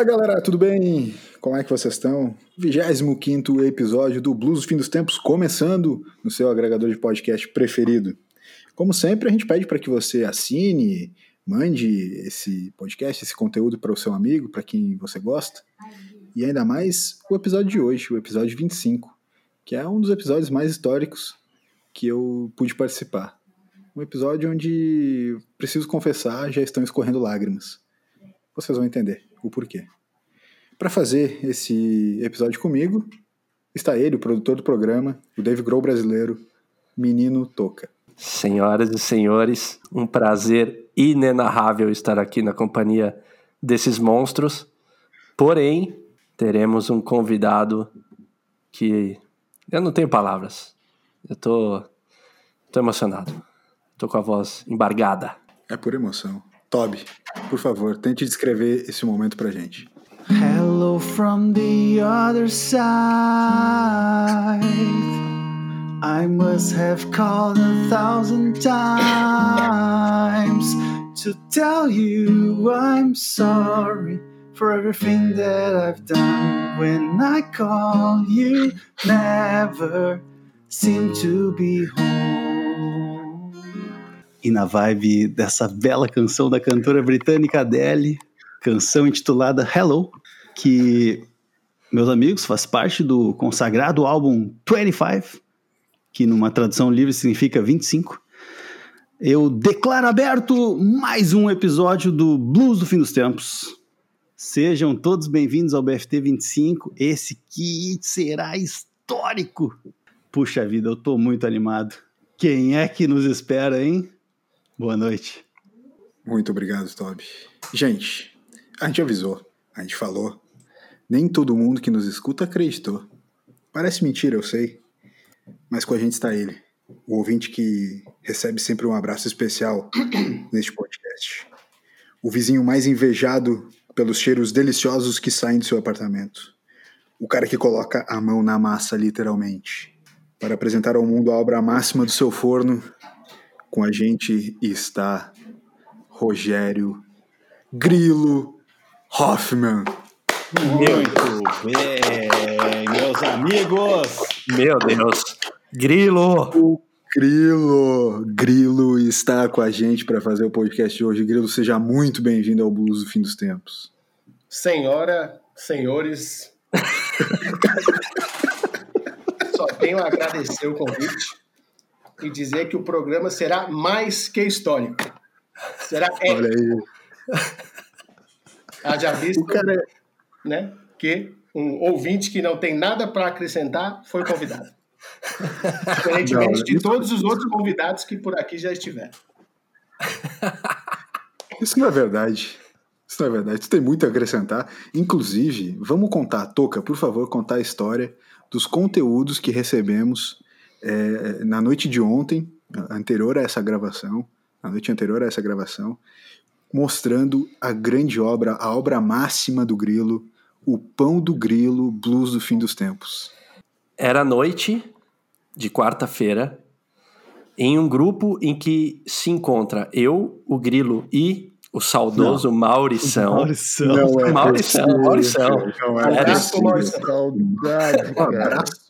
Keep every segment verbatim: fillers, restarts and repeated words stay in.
Fala galera, tudo bem? Como é que vocês estão? vigésimo quinto episódio do Blues do Fim dos Tempos, começando no seu agregador de podcast preferido. Como sempre, a gente pede para que você assine, mande esse podcast, esse conteúdo para o seu amigo, para quem você gosta. E ainda mais o episódio de hoje, o episódio vinte e cinco, que é um dos episódios mais históricos que eu pude participar. Um episódio onde, preciso confessar, já estão escorrendo lágrimas. Vocês vão entender o porquê. Para fazer esse episódio comigo, está ele, o produtor do programa, o Dave Grohl brasileiro, Menino Toca. Senhoras e senhores, um prazer inenarrável estar aqui na companhia desses monstros. Porém, teremos um convidado que... Eu não tenho palavras. Eu tô, tô emocionado. Tô com a voz embargada. É por emoção. Toby, por favor, tente descrever esse momento pra gente. Hello from the other side. I must have called a thousand times to tell you I'm sorry for everything that I've done. When I call you, never seem to be home. E na vibe dessa bela canção da cantora britânica Adele, canção intitulada Hello, que, meus amigos, faz parte do consagrado álbum vinte e cinco, que numa tradução livre significa vinte e cinco, eu declaro aberto mais um episódio do Blues do Fim dos Tempos. Sejam todos bem-vindos ao B F T vinte e cinco, esse que será histórico. Puxa vida, eu tô muito animado. Quem é que nos espera, hein? Boa noite. Muito obrigado, Toby. Gente, a gente avisou, a gente falou. Nem todo mundo que nos escuta acreditou. Parece mentira, eu sei. Mas com a gente está ele, o ouvinte que recebe sempre um abraço especial neste podcast. O vizinho mais invejado pelos cheiros deliciosos que saem do seu apartamento. O cara que coloca a mão na massa, literalmente, para apresentar ao mundo a obra máxima do seu forno. Com a gente está Rogério Grilo Hoffman. Muito bem, meus amigos. Meu Deus. Grilo! O Grilo! Grilo está com a gente para fazer o podcast de hoje. Grilo, seja muito bem-vindo ao Blues do Fim dos Tempos. Senhora, senhores, só tenho a agradecer o convite e dizer que o programa será mais que histórico. Será épico. Olha aí. Haja visto, o cara... né, que um ouvinte que não tem nada para acrescentar foi convidado. Diferentemente não, de isso... todos os outros convidados que por aqui já estiveram. Isso não é verdade. Isso não é verdade. Tu tem muito a acrescentar. Inclusive, vamos contar, Toca, por favor, contar a história dos conteúdos que recebemos é, na noite de ontem, anterior a essa gravação, na noite anterior a essa gravação, mostrando a grande obra, a obra máxima do Grilo, o Pão do Grilo, Blues do Fim dos Tempos. Era noite de quarta-feira, em um grupo em que se encontra eu, o Grilo e o saudoso não. Maurição. Maurição. Não é Maurição. Possível, Maurição. Não é abraço, Maurição. Um abraço,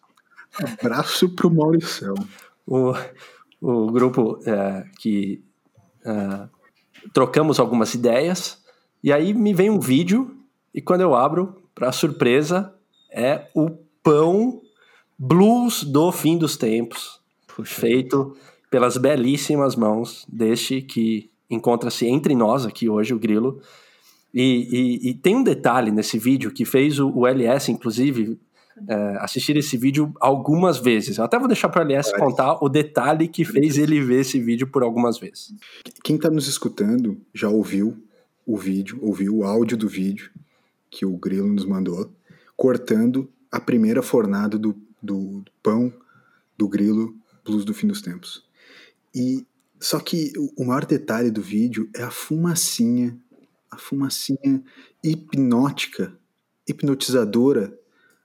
abraço pro Maurição. O, o grupo é, que é, trocamos algumas ideias, e aí me vem um vídeo, e quando eu abro, pra surpresa, é o Pão... Blues do Fim dos Tempos. Puxa. Feito pelas belíssimas mãos deste que encontra-se entre nós aqui hoje, o Grilo. E, e, e tem um detalhe nesse vídeo que fez o, o L S, inclusive, é, assistir esse vídeo algumas vezes. Eu até vou deixar para o L S contar o detalhe que fez ele ver esse vídeo por algumas vezes. Quem está nos escutando já ouviu o vídeo, ouviu o áudio do vídeo que o Grilo nos mandou, cortando a primeira fornada do do Pão do Grilo, Blues do Fim dos Tempos. E só que o maior detalhe do vídeo é a fumacinha, a fumacinha hipnótica, hipnotizadora,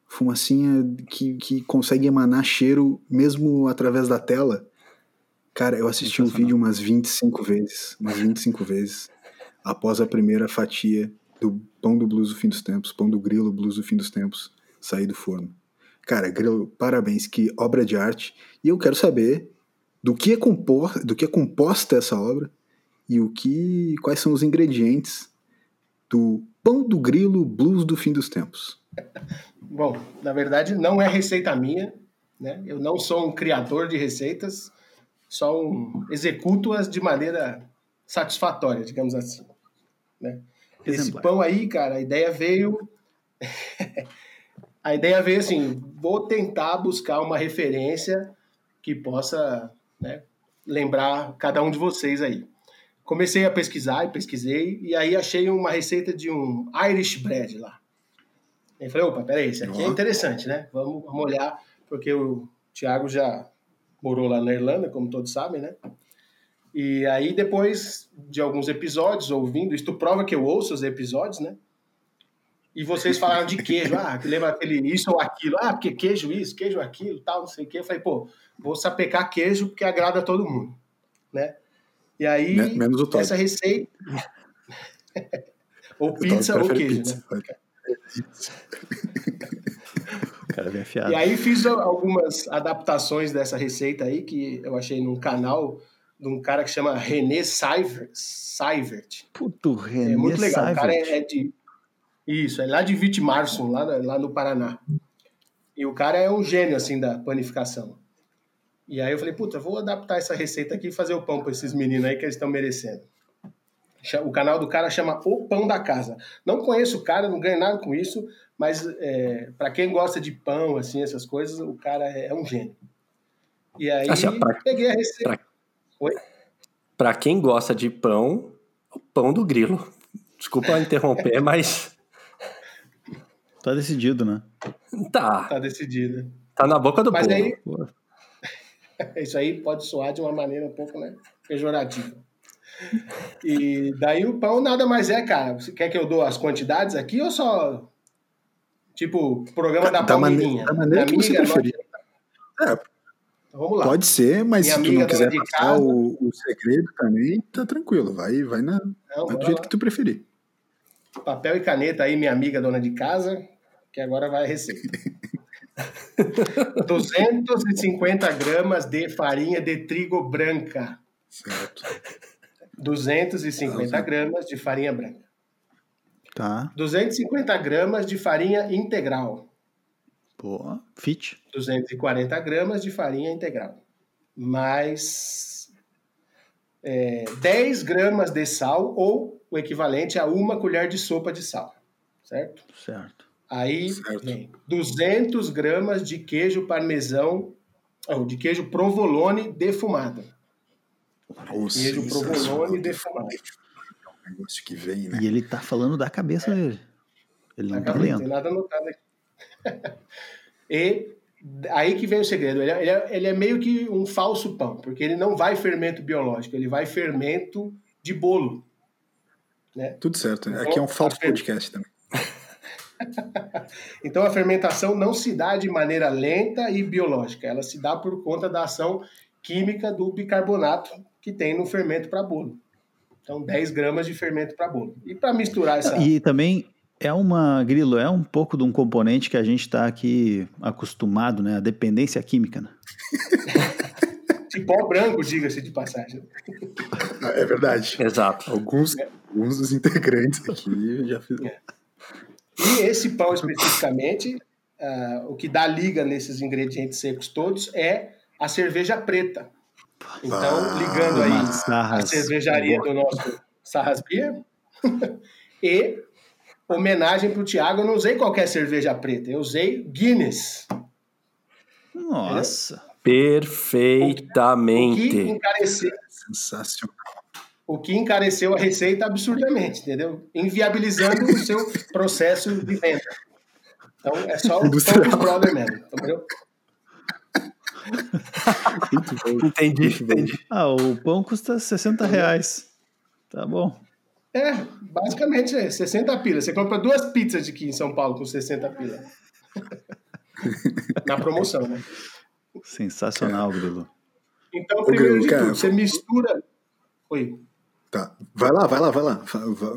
fumacinha que, que consegue emanar cheiro mesmo através da tela. Cara, eu assisti o vídeo umas vinte e cinco vezes, umas vinte e cinco vezes, após a primeira fatia do pão do Blues do Fim dos Tempos, pão do Grilo Blues do Fim dos Tempos, sair do forno. Cara, Grilo, parabéns, que obra de arte. E eu quero saber do que é, compor, do que é composta essa obra e o que, quais são os ingredientes do pão do Grilo Blues do Fim dos Tempos. Bom, na verdade não é receita minha, né? Eu não sou um criador de receitas, só um, executo-as de maneira satisfatória, digamos assim, né? Esse pão aí, cara, a ideia veio a ideia veio assim, vou tentar buscar uma referência que possa, né, lembrar cada um de vocês aí. Comecei a pesquisar e pesquisei, e aí achei uma receita de um Irish bread lá. Eu falei, opa, peraí, isso aqui é interessante, né? Vamos, vamos olhar, porque o Thiago já morou lá na Irlanda, como todos sabem, né? E aí, depois de alguns episódios, ouvindo, isto prova que eu ouço os episódios, né? E vocês falaram de queijo, ah, lembra aquele isso ou aquilo, ah, porque queijo isso, queijo aquilo, tal, não sei o quê. Eu falei, pô, vou sapecar queijo porque agrada a todo mundo, né? E aí, menos o essa receita... ou pizza ou queijo, pizza, né? Cara, bem afiado. E aí fiz algumas adaptações dessa receita aí que eu achei num canal de um cara que chama René Syvert. Syvert. Puto, René é muito legal. Syvert. O cara é, é de isso, é lá de Vitmarsum, lá, lá no Paraná. E o cara é um gênio assim da panificação. E aí eu falei, puta, vou adaptar essa receita aqui e fazer o pão para esses meninos aí que eles estão merecendo. O canal do cara chama O Pão da Casa. Não conheço o cara, não ganho nada com isso, mas é, para quem gosta de pão, assim, essas coisas, o cara é um gênio. E aí, assim, pra, peguei a receita. Pra, Oi? Pra quem gosta de pão, o pão do Grilo. Desculpa interromper, mas... Tá decidido, né? Tá. Tá decidido. Tá na boca do mas povo. Aí... isso aí pode soar de uma maneira um pouco, né, pejorativa. E daí o pão nada mais é, cara. Você quer que eu dou as quantidades aqui ou só tipo programa da, da palmeirinha? Da maneira da que amiga, você preferir. Nossa... É, então, vamos lá. Pode ser, mas minha se tu não quiser passar o, o segredo também, tá tranquilo. Vai, vai, na, não, vai do jeito lá que tu preferir. Papel e caneta aí, minha amiga dona de casa, que agora vai a receita. duzentos e cinquenta gramas de farinha de trigo branca. Certo. duzentos e cinquenta gramas de farinha branca. Tá. duzentos e cinquenta gramas de farinha integral. Boa. Fit. duzentos e quarenta gramas de farinha integral. Mais é, dez gramas de sal, ou o equivalente a uma colher de sopa de sal. Certo? Certo. Aí certo. Vem duzentas gramas de queijo parmesão, ou de queijo provolone defumado. Nossa, queijo provolone defumado. É um negócio que vem, né? E ele tá falando da cabeça é. dele. Ele não tá lendo. Não tem nada anotado aqui. E aí que vem o segredo. Ele é, ele é meio que um falso pão, porque ele não vai fermento biológico, ele vai fermento de bolo, né? Tudo certo. Então, aqui é um falso podcast também. Então a fermentação não se dá de maneira lenta e biológica. Ela se dá por conta da ação química do bicarbonato que tem no fermento para bolo. Então, dez gramas de fermento para bolo. E para misturar essa... E também é uma, Grilo, é um pouco de um componente que a gente está aqui acostumado, né? A dependência química, né? De pó branco, diga-se de passagem. É verdade. Exato. Alguns, é. alguns dos integrantes aqui já fizeram. É. E esse pão, especificamente, uh, o que dá liga nesses ingredientes secos todos é a cerveja preta. Então, ligando aí ah, a cervejaria do nosso Sarrasbier e homenagem para o Thiago, eu não usei qualquer cerveja preta, eu usei Guinness. Nossa, entendeu? Perfeitamente. O que, o que encareceu, sensacional. O que encareceu a receita absurdamente, entendeu? Inviabilizando o seu processo de venda. Então, é só o brother mesmo, entendeu? Muito bom. Entendi, muito entendi. Bom. Ah, o pão custa sessenta reais. Tá bom. É, basicamente é sessenta pila. Você compra duas pizzas de aqui em São Paulo com sessenta pila. Na promoção, né? Sensacional, Grilo. Então, primeiro de tudo, você mistura... Oi. Tá. Vai lá, vai lá, vai lá.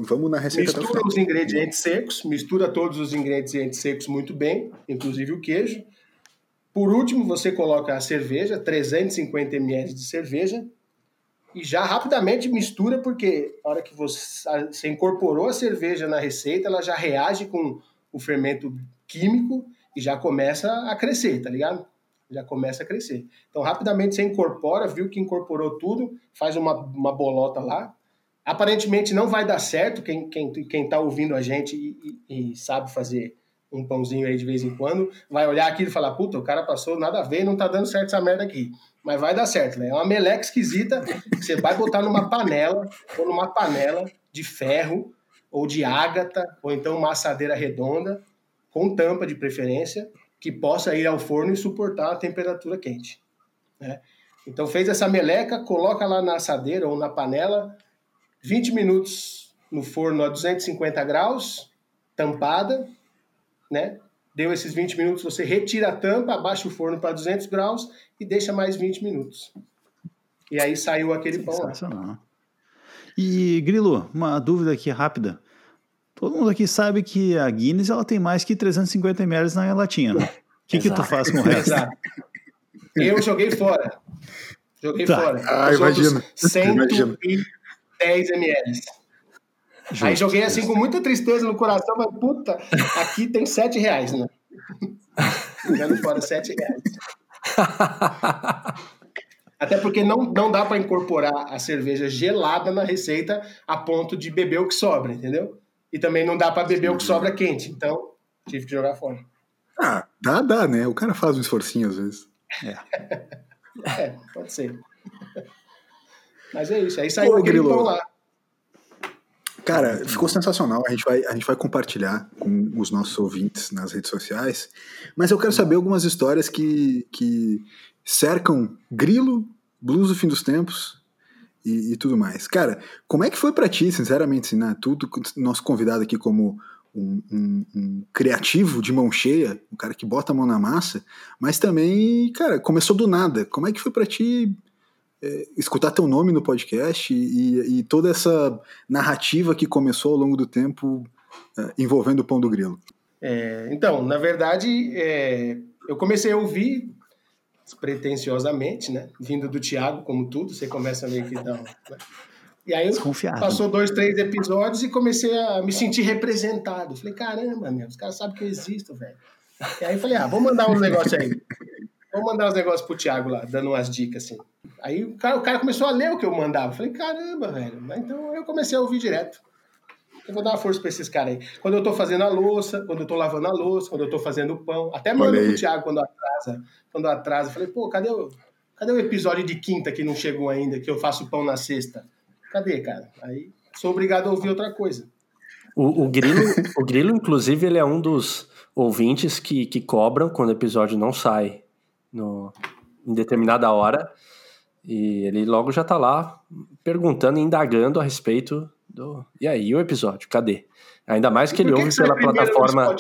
Vamos na receita. Mistura os ingredientes secos, mistura todos os ingredientes secos muito bem, inclusive o queijo. Por último, você coloca a cerveja, trezentos e cinquenta mililitros de cerveja, e já rapidamente mistura, porque na hora que você incorporou a cerveja na receita, ela já reage com o fermento químico e já começa a crescer, tá ligado? Já começa a crescer. Então, rapidamente você incorpora, viu que incorporou tudo, faz uma, uma bolota lá. Aparentemente não vai dar certo, quem, quem, quem tá ouvindo a gente e, e, e sabe fazer um pãozinho aí de vez em quando, vai olhar aquilo e falar, puta, o cara passou nada a ver, não tá dando certo essa merda aqui. Mas vai dar certo, né? É uma meleca esquisita que você vai botar numa panela, ou numa panela de ferro, ou de ágata, ou então uma assadeira redonda, com tampa de preferência, que possa ir ao forno e suportar a temperatura quente, né? Então fez essa meleca, coloca lá na assadeira ou na panela, vinte minutos no forno a duzentos e cinquenta graus, tampada, né? Deu esses vinte minutos, você retira a tampa, abaixa o forno para duzentos graus e deixa mais vinte minutos. E aí saiu aquele pão lá. E, Grilo, uma dúvida aqui rápida. Todo mundo aqui sabe que a Guinness ela tem mais que trezentos e cinquenta mililitros na latinha, né? O que, que tu faz com o resto? Exato. Eu joguei fora. Joguei tá. fora. Ah, imagina. cento e dez mililitros. Justo, aí joguei assim justo. Com muita tristeza no coração, mas puta, aqui tem sete reais, né? Jogando fora sete reais. Até porque não, não dá para incorporar a cerveja gelada na receita a ponto de beber o que sobra, entendeu? E também não dá para beber Sim. o que sobra quente, então tive que jogar fora. Ah, dá, dá, né? O cara faz um esforcinho às vezes. É, é pode ser. Mas é isso, aí saiu o Grilo lá. Cara, ficou sensacional. A gente, vai, a gente vai compartilhar com os nossos ouvintes nas redes sociais. Mas eu quero saber algumas histórias que, que cercam Grilo, Blues do Fim dos Tempos e, e tudo mais. Cara, como é que foi pra ti, sinceramente, né? Tu, tu, nosso convidado aqui como um, um, um criativo de mão cheia, um cara que bota a mão na massa, mas também, cara, começou do nada. Como é que foi pra ti... É, escutar teu nome no podcast e, e, e toda essa narrativa que começou ao longo do tempo é, envolvendo o Pão do Grilo? É, então, na verdade, é, eu comecei a ouvir despretensiosamente, né? Vindo do Thiago, como tudo, você começa a meio que dar... E aí passou dois, três episódios e comecei a me sentir representado. Falei, caramba, meu, os caras sabem que eu existo, velho. E aí falei, ah, vou mandar um negócio aí. Vou mandar os negócios pro Thiago lá, dando umas dicas, assim. Aí o cara, o cara começou a ler o que eu mandava. Falei, caramba, velho. Então eu comecei a ouvir direto. Eu vou dar uma força pra esses caras aí. Quando eu tô fazendo a louça, quando eu tô lavando a louça, quando eu tô fazendo o pão. Até mando pro Thiago quando atrasa. Quando atrasa. Falei, pô, cadê o, cadê o episódio de quinta que não chegou ainda, que eu faço pão na sexta? Cadê, cara? Aí sou obrigado a ouvir outra coisa. O, o, Grilo, o Grilo, inclusive, ele é um dos ouvintes que, que cobram quando o episódio não sai no, em determinada hora. E ele logo já tá lá perguntando, indagando a respeito do... E aí, o episódio? Cadê? Ainda mais que ele ouve pela plataforma...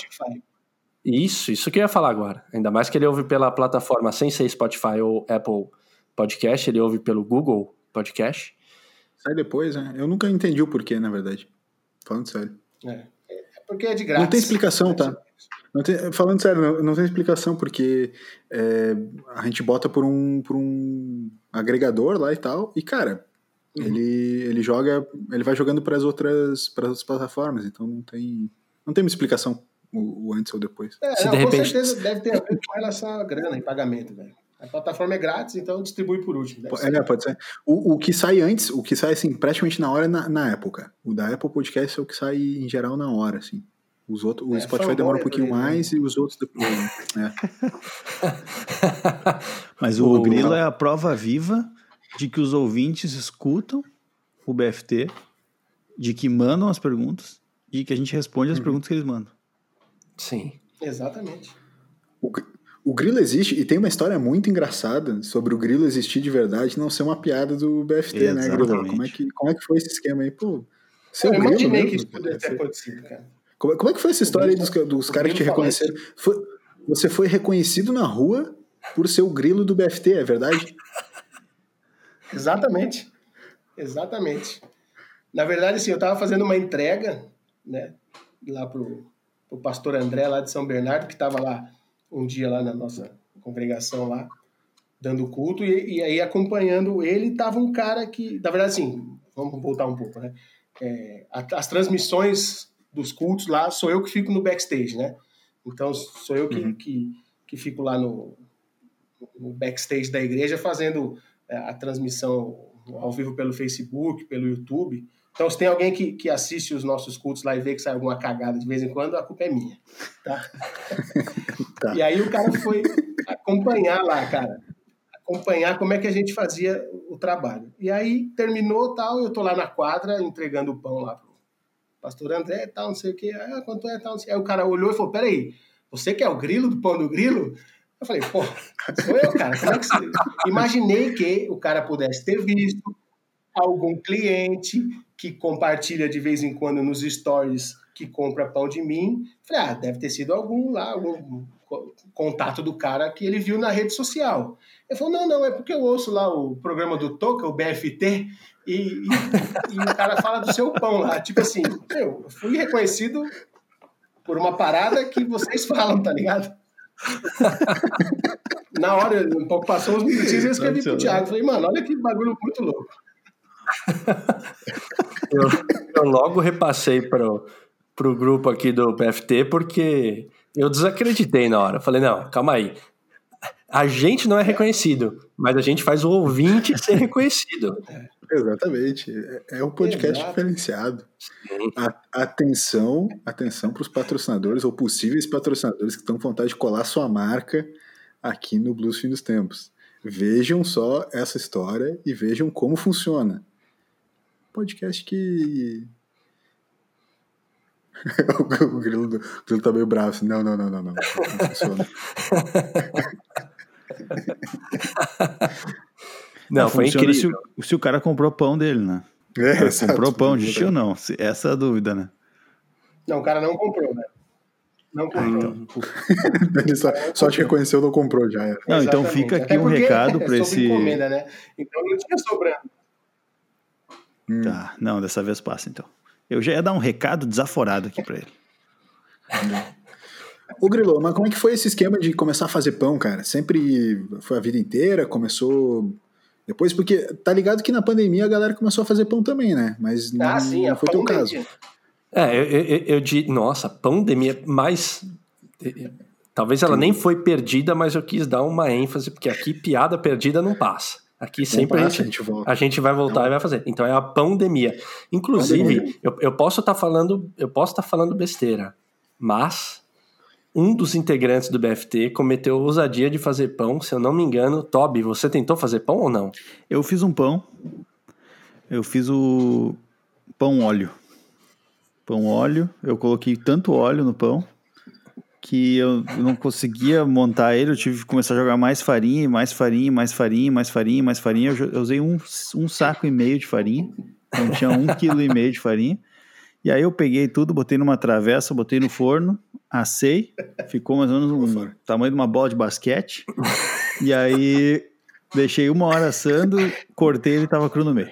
Isso, isso que eu ia falar agora. Ainda mais que ele ouve pela plataforma sem ser Spotify ou Apple Podcast, ele ouve pelo Google Podcast. Sai depois, né? Eu nunca entendi o porquê, na verdade. Falando sério. É, é porque é de graça. Não tem explicação, tá? Não tem, falando sério, não, não tem explicação, porque é, a gente bota por um, por um agregador lá e tal, e cara, uhum. ele, ele joga, ele vai jogando para as outras, para as outras plataformas, então não tem, não tem uma explicação o, o antes ou depois. É, não, de com repente... certeza deve ter a ver com relação à grana e pagamento, velho. A plataforma é grátis, então distribui por último. É, pode ser. O, o que sai antes, o que sai assim, praticamente na hora é na, na Apple, cara. O da Apple Podcast é o que sai em geral na hora, assim. Os outros, o é, Spotify demora um pouquinho mais, né? E os outros depois. Né? É. Mas o, o Grilo é a prova viva de que os ouvintes escutam o B F T, de que mandam as perguntas e que a gente responde as uhum. perguntas que eles mandam. Sim. Exatamente. O, o Grilo existe, e tem uma história muito engraçada sobre o Grilo existir de verdade, não ser uma piada do B F T, exatamente. Né, Grilo? Como é, que, como é que foi esse esquema aí? Pô, seu Grilo mesmo, que isso poderia ter acontecido, cara. Como, como é que foi essa história aí dos, dos caras que te reconheceram? Foi, você foi reconhecido na rua por ser o Grilo do B F T, é verdade? Exatamente. Exatamente. Na verdade, assim, eu estava fazendo uma entrega, né, lá pro, pro pastor André, lá de São Bernardo, que estava lá um dia lá na nossa congregação lá, dando culto, e, e aí acompanhando ele, estava um cara que, na verdade, assim, vamos voltar um pouco, né, é, as transmissões dos cultos lá, sou eu que fico no backstage, né, então sou eu que, uhum. que, que fico lá no, no backstage da igreja fazendo a transmissão ao vivo pelo Facebook, pelo YouTube. Então, se tem alguém que, que assiste os nossos cultos lá e vê que sai alguma cagada de vez em quando, a culpa é minha, tá? Tá. E aí o cara foi acompanhar lá, cara, acompanhar como é que a gente fazia o trabalho. E aí terminou tal, eu tô lá na quadra entregando o pão lá pro pastor André e tal, não sei o quê. Ah, quanto é tal, não sei. Aí o cara olhou e falou, peraí, você que é o grilo do pão do grilo? Eu falei, pô, sou eu, cara, como é que você... Imaginei que o cara pudesse ter visto algum cliente... que compartilha de vez em quando nos stories que compra pão de mim. Falei, ah, deve ter sido algum lá, algum contato do cara que ele viu na rede social. Ele falou, não, não, é porque eu ouço lá o programa do Toca, o B F T, e, e, e o cara fala do seu pão lá. Tipo assim, eu fui reconhecido por uma parada que vocês falam, tá ligado? Na hora, um pouco passou uns minutinhos, eu escrevi pro Thiago. Falei, mano, olha que bagulho muito louco. eu, eu logo repassei pro, pro grupo aqui do P F T, porque eu desacreditei na hora, falei, não, calma aí, a gente não é reconhecido, mas a gente faz o ouvinte ser reconhecido. Exatamente, é um podcast Exato. diferenciado. A, atenção atenção para os patrocinadores ou possíveis patrocinadores que estão com vontade de colar sua marca aqui no Blues Fim dos Tempos. Vejam só essa história e vejam como funciona. Podcast que... o, grilo, o grilo tá meio bravo. Assim, não, não, não, não, não. Não funciona. Não, não, foi funciona incrível. Se, se o cara comprou pão dele, né? É, o cara exato, comprou pão de xixi ou não? Essa é a dúvida, né? Não, o cara não comprou, né? Não comprou. Ah, então. só, só te reconheceu, não comprou já. Era. Não, então fica aqui um recado para esse... encomenda, né? Então não tinha sobrando. Hum. Tá, não, dessa vez passa então. Eu já ia dar um recado desaforado aqui pra ele. Ô Grilo, mas como é que foi esse esquema de começar a fazer pão, cara? Sempre foi a vida inteira, começou depois, porque tá ligado que na pandemia a galera começou a fazer pão também, né? Mas não, ah, sim, não foi teu caso. É, eu, eu, eu digo, nossa, pandemia, mas talvez ela nem foi perdida, mas eu quis dar uma ênfase, porque aqui piada perdida não passa. Aqui sempre passa, a, gente, a gente vai voltar então, e vai fazer. Então é a pandemia. Inclusive, pandemia. Eu, eu posso estar tá falando, eu posso estar tá falando besteira, mas um dos integrantes do B F T cometeu a ousadia de fazer pão, se eu não me engano. Toby, você tentou fazer pão ou não? Eu fiz um pão. Eu fiz o pão óleo. Pão óleo. Eu coloquei tanto óleo no pão que eu não conseguia montar ele, eu tive que começar a jogar mais farinha, mais farinha, mais farinha, mais farinha, mais farinha, eu usei um, um saco e meio de farinha, então tinha um quilo e meio de farinha, e aí eu peguei tudo, botei numa travessa, botei no forno, assei, ficou mais ou menos um, um tamanho de uma bola de basquete, e aí deixei uma hora assando, cortei ele e tava cru no meio,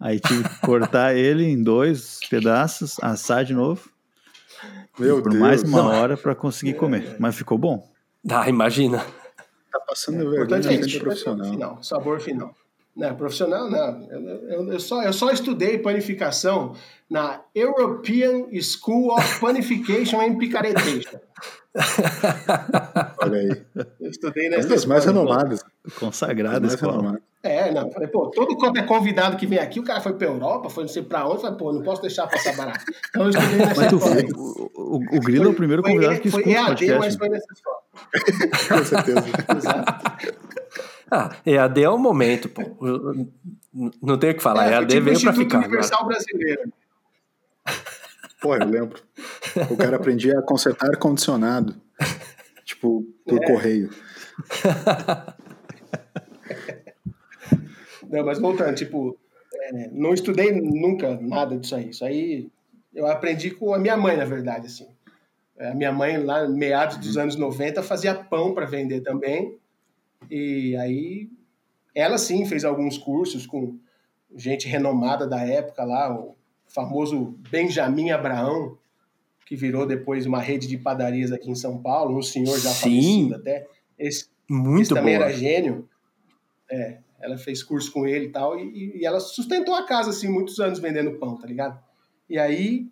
aí tive que cortar ele em dois pedaços, assar de novo, Meu por Deus. mais uma não. hora para conseguir é, comer, é. Mas ficou bom. Ah, imagina. Tá passando é, verdade, é, gente, profissional. Final, sabor final. Não, profissional, não. Eu, eu, eu, só, eu só estudei panificação na European School of Panification and Picaretation. Olha aí. Eu estudei nessa escola. As mais renomadas. Consagradas. É, não. Falei, pô, todo quanto é convidado que vem aqui, o cara foi pra Europa, foi não sei pra onde, falei, pô, não posso deixar passar barato. Então eu estudei nessa escola. O, o, o Grilo foi, é o primeiro convidado foi, que escuta o podcast. Foi E A D, mas foi nessa escola. Com certeza. Exato. Ah, E A D é o momento, pô. Não tem o que falar, é, E A D veio pra ficar. Instituto Universal Brasileiro. Pô, eu lembro. O cara aprendia a consertar ar-condicionado. Tipo, por é. correio. Não, mas voltando, tipo, é, não estudei nunca nada disso aí. Isso aí eu aprendi com a minha mãe, na verdade, assim. A minha mãe, lá meados dos anos noventa, fazia pão para vender também. E aí, ela sim fez alguns cursos com, gente renomada da época lá, o famoso Benjamin Abraham, que virou depois uma rede de padarias aqui em São Paulo, um senhor já falecido até. Esse, Muito esse também boa. Era gênio. É, ela fez curso com ele e tal, e, e ela sustentou a casa, assim, muitos anos vendendo pão, tá ligado? E aí,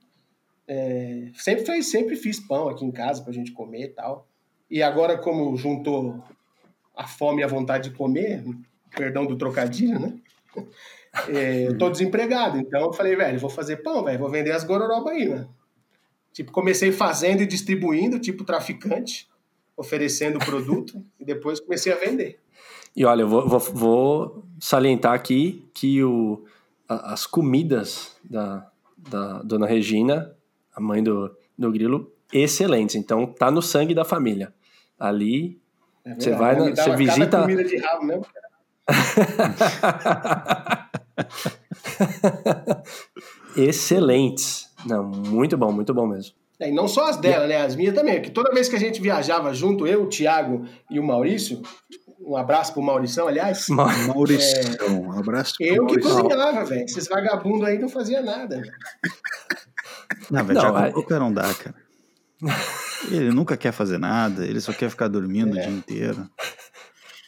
é, sempre, fez, sempre fiz pão aqui em casa pra gente comer e tal. E agora, como juntou a fome e a vontade de comer, perdão do trocadilho, né? É, eu tô desempregado, então eu falei, velho, vou fazer pão, velho, vou vender as gororobas aí, né? Tipo, comecei fazendo e distribuindo, tipo traficante, oferecendo o produto, e depois comecei a vender. E olha, eu vou, vou, vou salientar aqui que o, a, as comidas da, da Dona Regina, a mãe do, do Grilo, excelentes. Então, tá no sangue da família. Ali, é verdade, você vai, na, você visita... comida de rabo mesmo, cara. Excelentes. Não, muito bom, muito bom mesmo. É, e não só as dela, né? As minhas também. Porque toda vez que a gente viajava junto, eu, o Thiago e o Maurício, um abraço pro Maurição, aliás. Ma- é, Maurição, um abraço pro Eu Maurição. Que cozinhava, velho. Esses vagabundos aí não faziam nada. Não, velho, já com qualquer um dá, cara. Ele nunca quer fazer nada, ele só quer ficar dormindo é. o dia inteiro.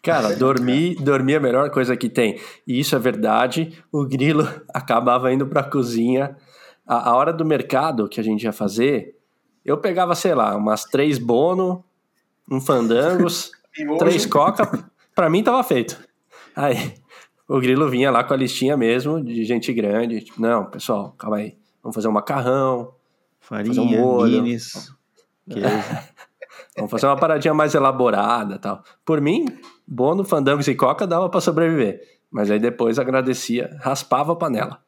Cara, dormir, dormir é a melhor coisa que tem. E isso é verdade. O Grilo acabava indo pra cozinha. A, a hora do mercado que a gente ia fazer, eu pegava, sei lá, umas três bono, um fandangos, três coca, pra mim tava feito. Aí o Grilo vinha lá com a listinha mesmo de gente grande. Tipo, não, pessoal, calma aí. Vamos fazer um macarrão, farinha, fazer um molho, Guinness, que... Vamos fazer uma paradinha mais elaborada e tal. Por mim, bono, fandangos e coca dava pra sobreviver. Mas aí depois agradecia, raspava a panela.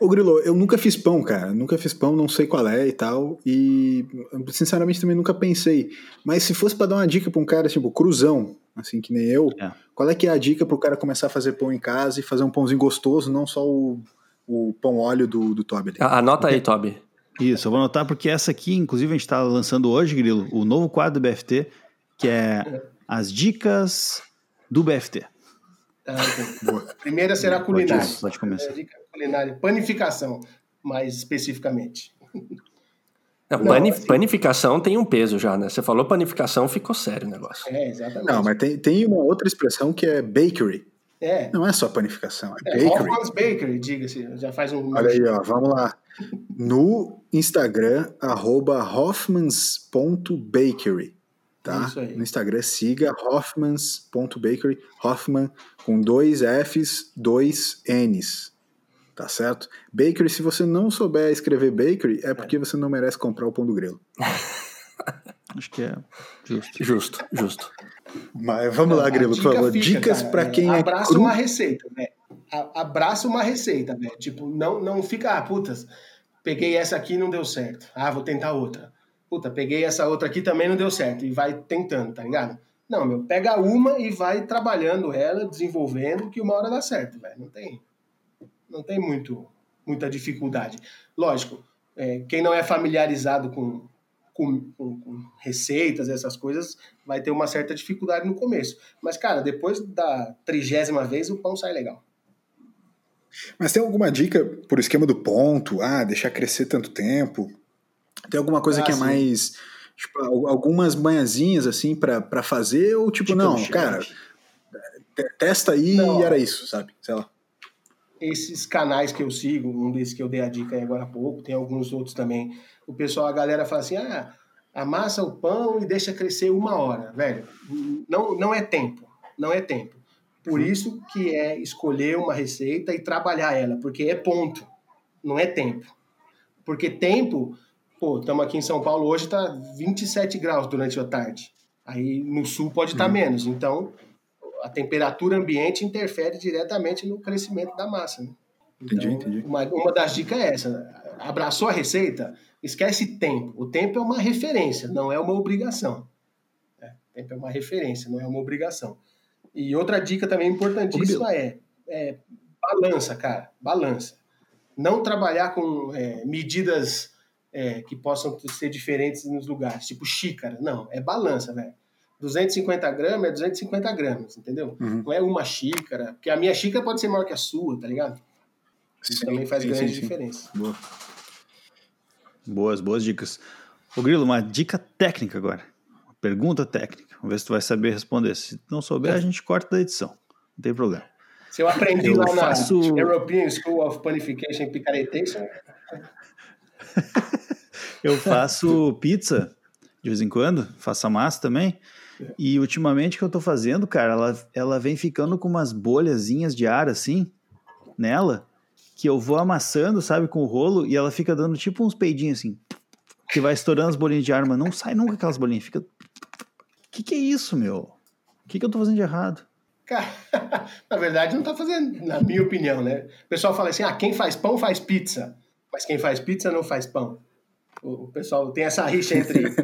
Ô Grilo, eu nunca fiz pão, cara. Nunca fiz pão, não sei qual é e tal. E sinceramente também nunca pensei. Mas se fosse pra dar uma dica pra um cara, tipo, cruzão, assim que nem eu, é. qual é que é a dica pro cara começar a fazer pão em casa e fazer um pãozinho gostoso, não só o, o pão óleo do, do Toby ali? Anota aí, Toby. Isso, eu vou anotar porque essa aqui, inclusive, a gente tá lançando hoje, Grilo, o novo quadro do B F T, que é as dicas do B F T. Ah, então. Primeira será culinária. Pode, pode começar. Dica culinária, panificação, mais especificamente. Não, Não, assim, panificação tem um peso já, né? Você falou panificação, ficou sério o negócio. É, exatamente. Não, mas tem, tem uma outra expressão que é bakery. É. Não é só panificação, é, é bakery. Hoffman's Bakery, diga-se, já faz um... Olha aí, ó, vamos lá. No Instagram, arroba hoffmans ponto bakery, tá? Isso aí. No Instagram, siga hoffmans ponto bakery, Hoffman com dois Fs, dois Ns, tá certo? Bakery, se você não souber escrever bakery, é porque é. você não merece comprar o pão do Grilo. Acho que é justo, justo, justo. Mas vamos não, lá, Grilo, por favor. Fica, dicas para quem é abraça cru... uma receita, velho. Abraça uma receita, velho. Tipo, não, não fica, ah, putas, peguei essa aqui e não deu certo. Ah, vou tentar outra. Puta, peguei essa outra aqui também não deu certo. E vai tentando, tá ligado? Não, meu, pega uma e vai trabalhando ela, desenvolvendo, que uma hora dá certo, velho. Não tem, não tem muito, muita dificuldade. Lógico, é, quem não é familiarizado com... Com, com, com receitas, essas coisas, vai ter uma certa dificuldade no começo. Mas, cara, depois da trigésima vez, o pão sai legal. Mas tem alguma dica por esquema do ponto? Ah, deixar crescer tanto tempo? Tem alguma coisa ah, que é sim. mais... Tipo, algumas manhãzinhas, assim, pra, pra fazer? Ou, tipo, tipo não, cara, te, testa aí não. e era isso, sabe? Sei lá. Esses canais que eu sigo, um desses que eu dei a dica aí agora há pouco, tem alguns outros também... O pessoal, a galera fala assim, ah, amassa o pão e deixa crescer uma hora, velho. Não, não é tempo, não é tempo. Por isso que é escolher uma receita e trabalhar ela, porque é ponto, não é tempo. Porque tempo, pô, estamos aqui em São Paulo, hoje tá vinte e sete graus durante a tarde. Aí no sul pode estar tá hum. menos, então a temperatura ambiente interfere diretamente no crescimento da massa, né? Então, entendi, entendi. Uma, uma das dicas é essa, abraçou a receita... Esquece tempo. O tempo é uma referência, não é uma obrigação. É, tempo é uma referência, não é uma obrigação. E outra dica também importantíssima é, é balança, cara. Balança. Não trabalhar com é, medidas é, que possam ser diferentes nos lugares, tipo xícara. Não, é balança, velho. duzentos e cinquenta gramas é duzentos e cinquenta gramas, entendeu? Uhum. Não é uma xícara, porque a minha xícara pode ser maior que a sua, tá ligado? Isso sim, também faz sim, grande sim, sim. diferença. Boa. Boas, boas dicas. Ô Grilo, uma dica técnica agora. Uma pergunta técnica. Vamos ver se tu vai saber responder. Se não souber, a gente corta da edição. Não tem problema. Se eu aprendi eu lá faço... na European School of Panification e Picaretation... Eu faço pizza de vez em quando, faço a massa também. E ultimamente o que eu tô fazendo, cara, ela, ela vem ficando com umas bolhazinhas de ar assim, nela, que eu vou amassando, sabe, com o rolo, e ela fica dando tipo uns peidinhos assim, que vai estourando as bolinhas de ar, mas não sai nunca aquelas bolinhas, fica... Que que é isso, meu? Que que eu tô fazendo de errado? Cara, na verdade não tá fazendo, na minha opinião, né? O pessoal fala assim, ah, quem faz pão faz pizza, mas quem faz pizza não faz pão. O pessoal tem essa rixa entre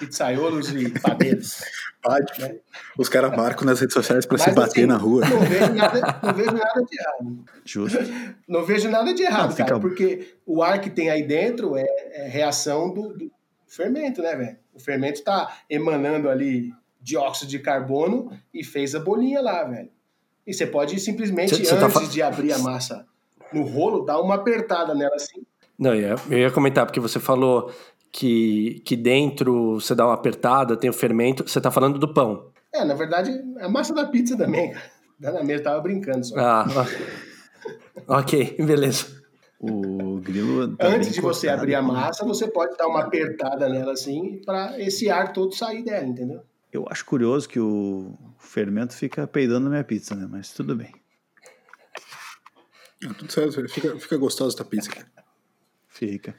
pizzaiolos e padeiros. Né? Os caras marcam nas redes sociais para se bater assim, na rua. Não vejo nada, não vejo nada de errado. Justo. Não vejo nada de errado, não, cara, fica... porque o ar que tem aí dentro é, é reação do, do fermento, né, velho? O fermento está emanando ali dióxido de carbono e fez a bolinha lá, velho. E você pode simplesmente, cê, cê antes tá... de abrir a massa no rolo, dar uma apertada nela assim. Não, eu ia, eu ia comentar, porque você falou que, que dentro você dá uma apertada, tem o fermento, você tá falando do pão. É, na verdade, a massa da pizza também. Dá na mesa, tava brincando só. Ah, ok, beleza. O grilo... Tá Antes de você abrir a massa, você pode dar uma apertada nela assim, pra esse ar todo sair dela, entendeu? Eu acho curioso que o fermento fica peidando na minha pizza, né? Mas tudo bem. É, tudo certo, fica, fica gostosa essa pizza, cara. Fica.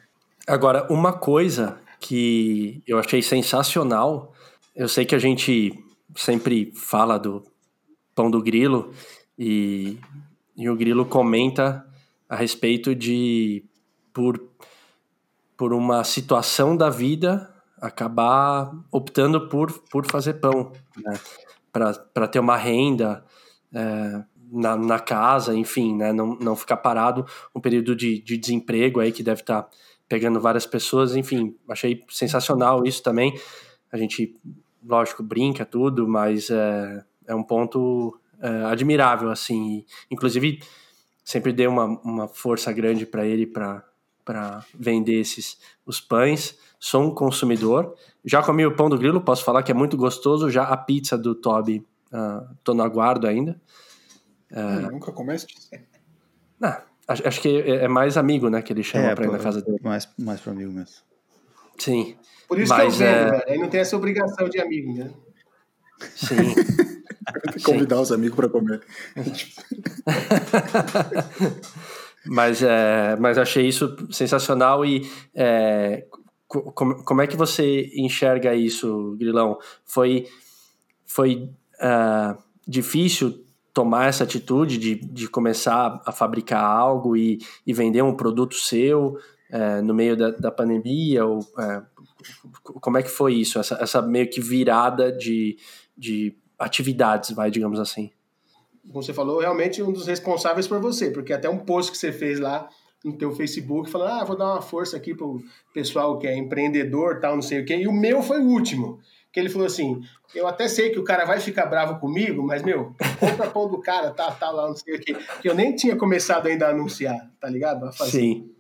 Agora, uma coisa que eu achei sensacional, eu sei que a gente sempre fala do pão do Grilo e, e o Grilo comenta a respeito de, por, por uma situação da vida, acabar optando por, por fazer pão, né? Para ter uma renda... É, Na, na casa, enfim, né, não, não ficar parado, um período de, de desemprego aí que deve estar tá pegando várias pessoas, enfim, achei sensacional isso também, a gente, lógico, brinca tudo, mas é, é um ponto é, admirável, assim, inclusive sempre dei uma, uma força grande para ele, para vender esses, os pães, sou um consumidor, já comi o pão do Grilo, posso falar que é muito gostoso, já a pizza do Toby, uh, tô no aguardo ainda. Uh, nunca comeste? Não, acho, acho que é, é mais amigo, né? Que ele chama é, pra ir na casa dele. Mais, mais pra amigo mesmo. Sim. Por isso mas, que eu vendo, é... velho. Aí não tem essa obrigação de amigo, né? Sim. Convidar Sim. os amigos pra comer. mas, é, mas achei isso sensacional e... É, como, como é que você enxerga isso, Grilão? Foi, foi uh, difícil... tomar essa atitude de, de começar a fabricar algo e, e vender um produto seu é, no meio da, da pandemia? Ou, é, como é que foi isso? Essa, essa meio que virada de, de atividades, vai, digamos assim. Como você falou, realmente um dos responsáveis por você, porque até um post que você fez lá no teu Facebook, falando, ah, vou dar uma força aqui pro pessoal que é empreendedor, tal, não sei o quê, e o meu foi o último. Que ele falou assim, eu até sei que o cara vai ficar bravo comigo, mas, meu, compra pão do cara, tá, tá lá, não sei o quê. Que eu nem tinha começado ainda a anunciar, tá ligado? A fazer. Sim,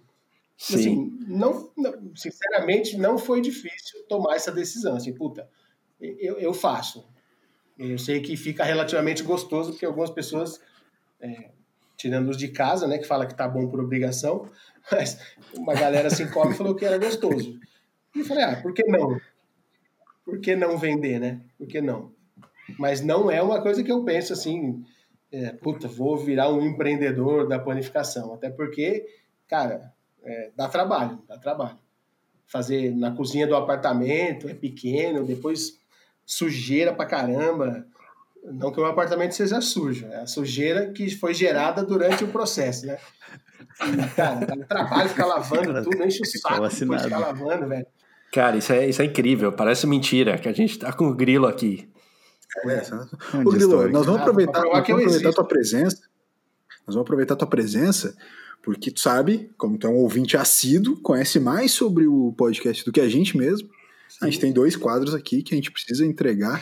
sim. Assim, não, não, sinceramente, não foi difícil tomar essa decisão. Assim, puta, eu, eu faço. Eu sei que fica relativamente gostoso, porque algumas pessoas, é, tirando os de casa, né, que fala que tá bom por obrigação, mas uma galera assim come e falou que era gostoso. E eu falei, ah, por que não? Por que não vender, né? Por que não? Mas não é uma coisa que eu penso assim, é, puta, vou virar um empreendedor da panificação. Até porque, cara, é, dá trabalho, dá trabalho. Fazer na cozinha do apartamento, é pequeno, depois sujeira pra caramba. Não que o meu apartamento seja sujo, é a sujeira que foi gerada durante o processo, né? E, cara, dá trabalho ficar lavando tudo, enche o saco depois ficar lavando, velho. Cara, isso é, isso é incrível, parece mentira, que a gente tá com o Grilo aqui. É, é. O Grilo, nós vamos aproveitar, ah, nós vamos aproveitar a tua presença, nós vamos aproveitar a tua presença, porque tu sabe, como tu é um ouvinte assíduo, conhece mais sobre o podcast do que a gente mesmo. Sim. A gente tem dois quadros aqui que a gente precisa entregar.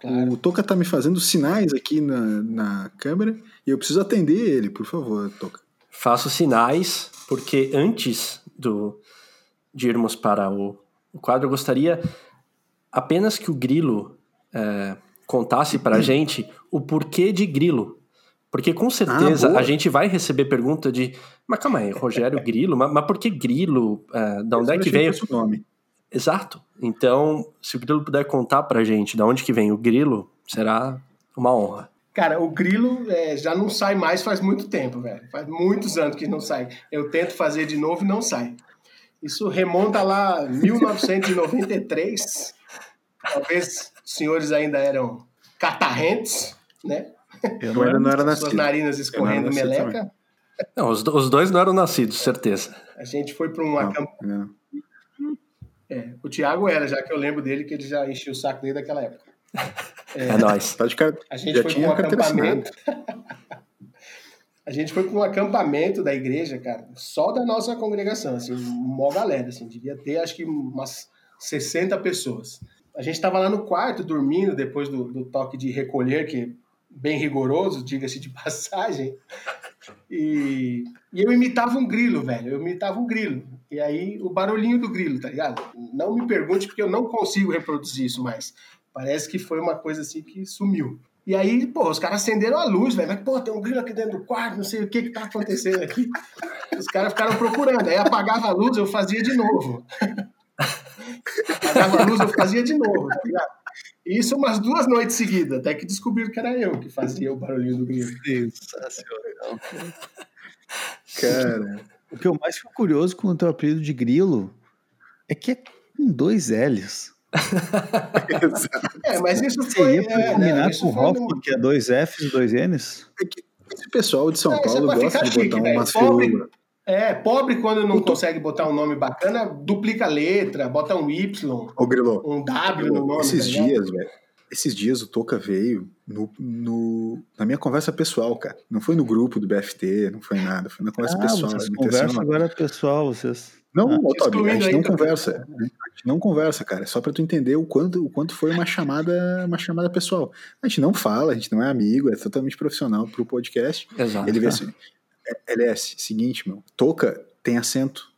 Claro. O Toca tá me fazendo sinais aqui na, na câmera, e eu preciso atender ele, por favor, Toca. faço sinais, porque antes do, de irmos para o, o quadro, eu gostaria apenas que o Grilo é, contasse para a gente o porquê de Grilo. Porque com certeza ah, a gente vai receber pergunta de, mas calma aí, Rogério Grilo, mas, mas por que Grilo? É, da onde eu é que veio? Que nome. Exato. Então, se o Grilo puder contar pra gente da onde que vem o Grilo, será uma honra. Cara, o Grilo é, já não sai mais faz muito tempo, velho. Faz muitos anos que não sai. Eu tento fazer de novo e não sai. Isso remonta lá a mil novecentos e noventa e três. Talvez os senhores ainda eram catarrentes, né? Eu não era, não era nascido. Suas narinas escorrendo meleca. Não, os, os dois não eram nascidos, certeza. A gente foi para um acampamento. É, o Thiago era, já que eu lembro dele, que ele já enchia o saco dele daquela época. É, é nóis. A gente foi para um acampamento. A gente foi para um acampamento da igreja, cara, só da nossa congregação, assim, mó galera, assim, devia ter acho que umas sessenta pessoas. A gente estava lá no quarto, dormindo, depois do, do toque de recolher, que bem rigoroso, diga-se de passagem, e, e eu imitava um grilo, velho, eu imitava um grilo, e aí o barulhinho do grilo, tá ligado? Não me pergunte, porque eu não consigo reproduzir isso mais, parece que foi uma coisa assim que sumiu. E aí, pô, os caras acenderam a luz, velho, mas, pô, tem um grilo aqui dentro do quarto, não sei o que que tá acontecendo aqui, os caras ficaram procurando, aí apagava a luz, eu fazia de novo, apagava a luz, eu fazia de novo, tá ligado? Isso umas duas noites seguidas, até que descobriram que era eu que fazia o barulhinho do grilo. Sensacional. Cara, o que eu mais fico curioso com o teu apelido de grilo é que é com dois L's. É, mas isso foi... Seria é, combinar né, isso com o Hoffman, que é dois F's e dois N's? É que esse pessoal de São é, Paulo gosta de chique, botar né? uma figura. É, pobre quando não consegue botar um nome bacana, duplica a letra, bota um Y, Ô, Grilo, um W Grilo, no nome. Esses tá dias, velho, esses dias o Toca veio no, no, na minha conversa pessoal, cara. Não foi no grupo do B F T, não foi nada, foi na conversa ah, pessoal. Vocês conversam agora pessoal, vocês... Não, ah, Tobi, a gente não conversa, a gente não conversa, cara, é só pra tu entender o quanto, o quanto foi uma chamada, uma chamada pessoal. A gente não fala, a gente não é amigo, é totalmente profissional pro podcast. Exato. Ele veio assim... L S, seguinte, meu, Toca tem acento.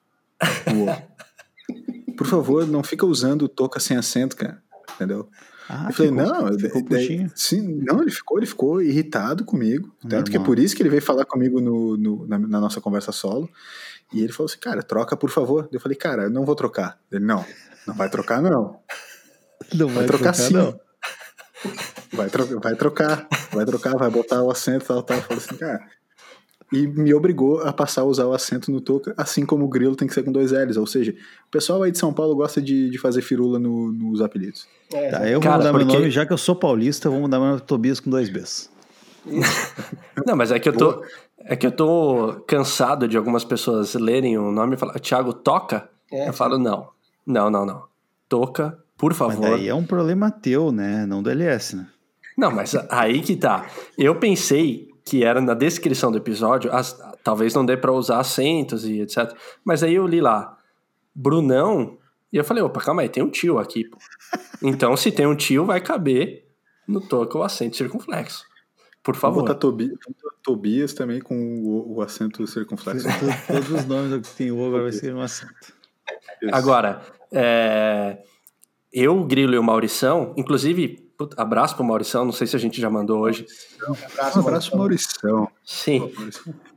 Por favor, não fica usando Toca sem acento, cara, entendeu? Ah, eu falei, ficou, não, ficou daí, sim, não, ele ficou, ele ficou irritado comigo, tanto Meu que é por isso que ele veio falar comigo no, no, na, na nossa conversa solo, e ele falou assim, cara, troca por favor. Eu falei, cara, eu não vou trocar. Ele, não, não vai trocar não. Não vai, vai trocar, trocar sim. Não. Vai, tro- vai trocar, vai trocar, vai botar o acento, tal, tal. Eu falei assim, cara... E me obrigou a passar a usar o acento no Toca, assim como o grilo tem que ser com dois L's. Ou seja, o pessoal aí de São Paulo gosta de, de fazer firula no, nos apelidos. É, tá, eu cara, vou mudar porque... meu nome, já que eu sou paulista, eu vou mudar meu nome Tobias com dois B's. Não, mas é que, eu tô, é que eu tô cansado de algumas pessoas lerem o nome e falar, Thiago, Toca? É, eu falo, não, não, não, não. Toca, por favor. Mas daí é um problema teu, né? Não do L S, né? Não, mas aí que tá. Eu pensei... que era na descrição do episódio, as, talvez não dê pra usar acentos e et cetera. Mas aí eu li lá, Brunão, e eu falei, opa, calma aí, tem um tio aqui, pô. Então, se tem um tio, vai caber no Toca o acento circunflexo. Por favor. Vou botar Tobi, Tobias também com o, o acento circunflexo. Todos os nomes que tem o vai ser um acento. Isso. Agora, é, eu, o Grilo e o Maurição, inclusive... Abraço pro Maurição, não sei se a gente já mandou hoje. Abraço, um abraço pro Maurição. Sim,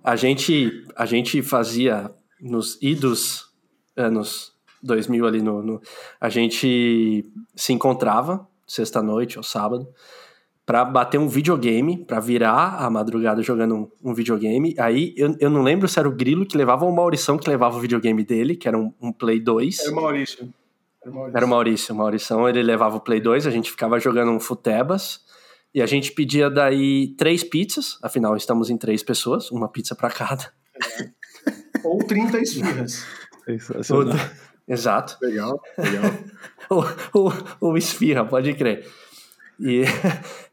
a gente, a gente fazia nos idos anos dois mil ali, no, no, a gente se encontrava sexta-noite ou sábado pra bater um videogame, pra virar a madrugada jogando um, um videogame. Aí eu, eu não lembro se era o Grilo que levava ou o Maurição que levava o videogame dele, que era um, um Play dois. Era o Maurício. Maurício. Era o Maurício, o Maurição, ele levava o Play dois, a gente ficava jogando um futebas e a gente pedia daí três pizzas, afinal estamos em três pessoas, uma pizza pra cada. É. Ou trinta esfirras. Sensacional. Exato. Legal, legal. ou, ou, ou esfirra, pode crer. E,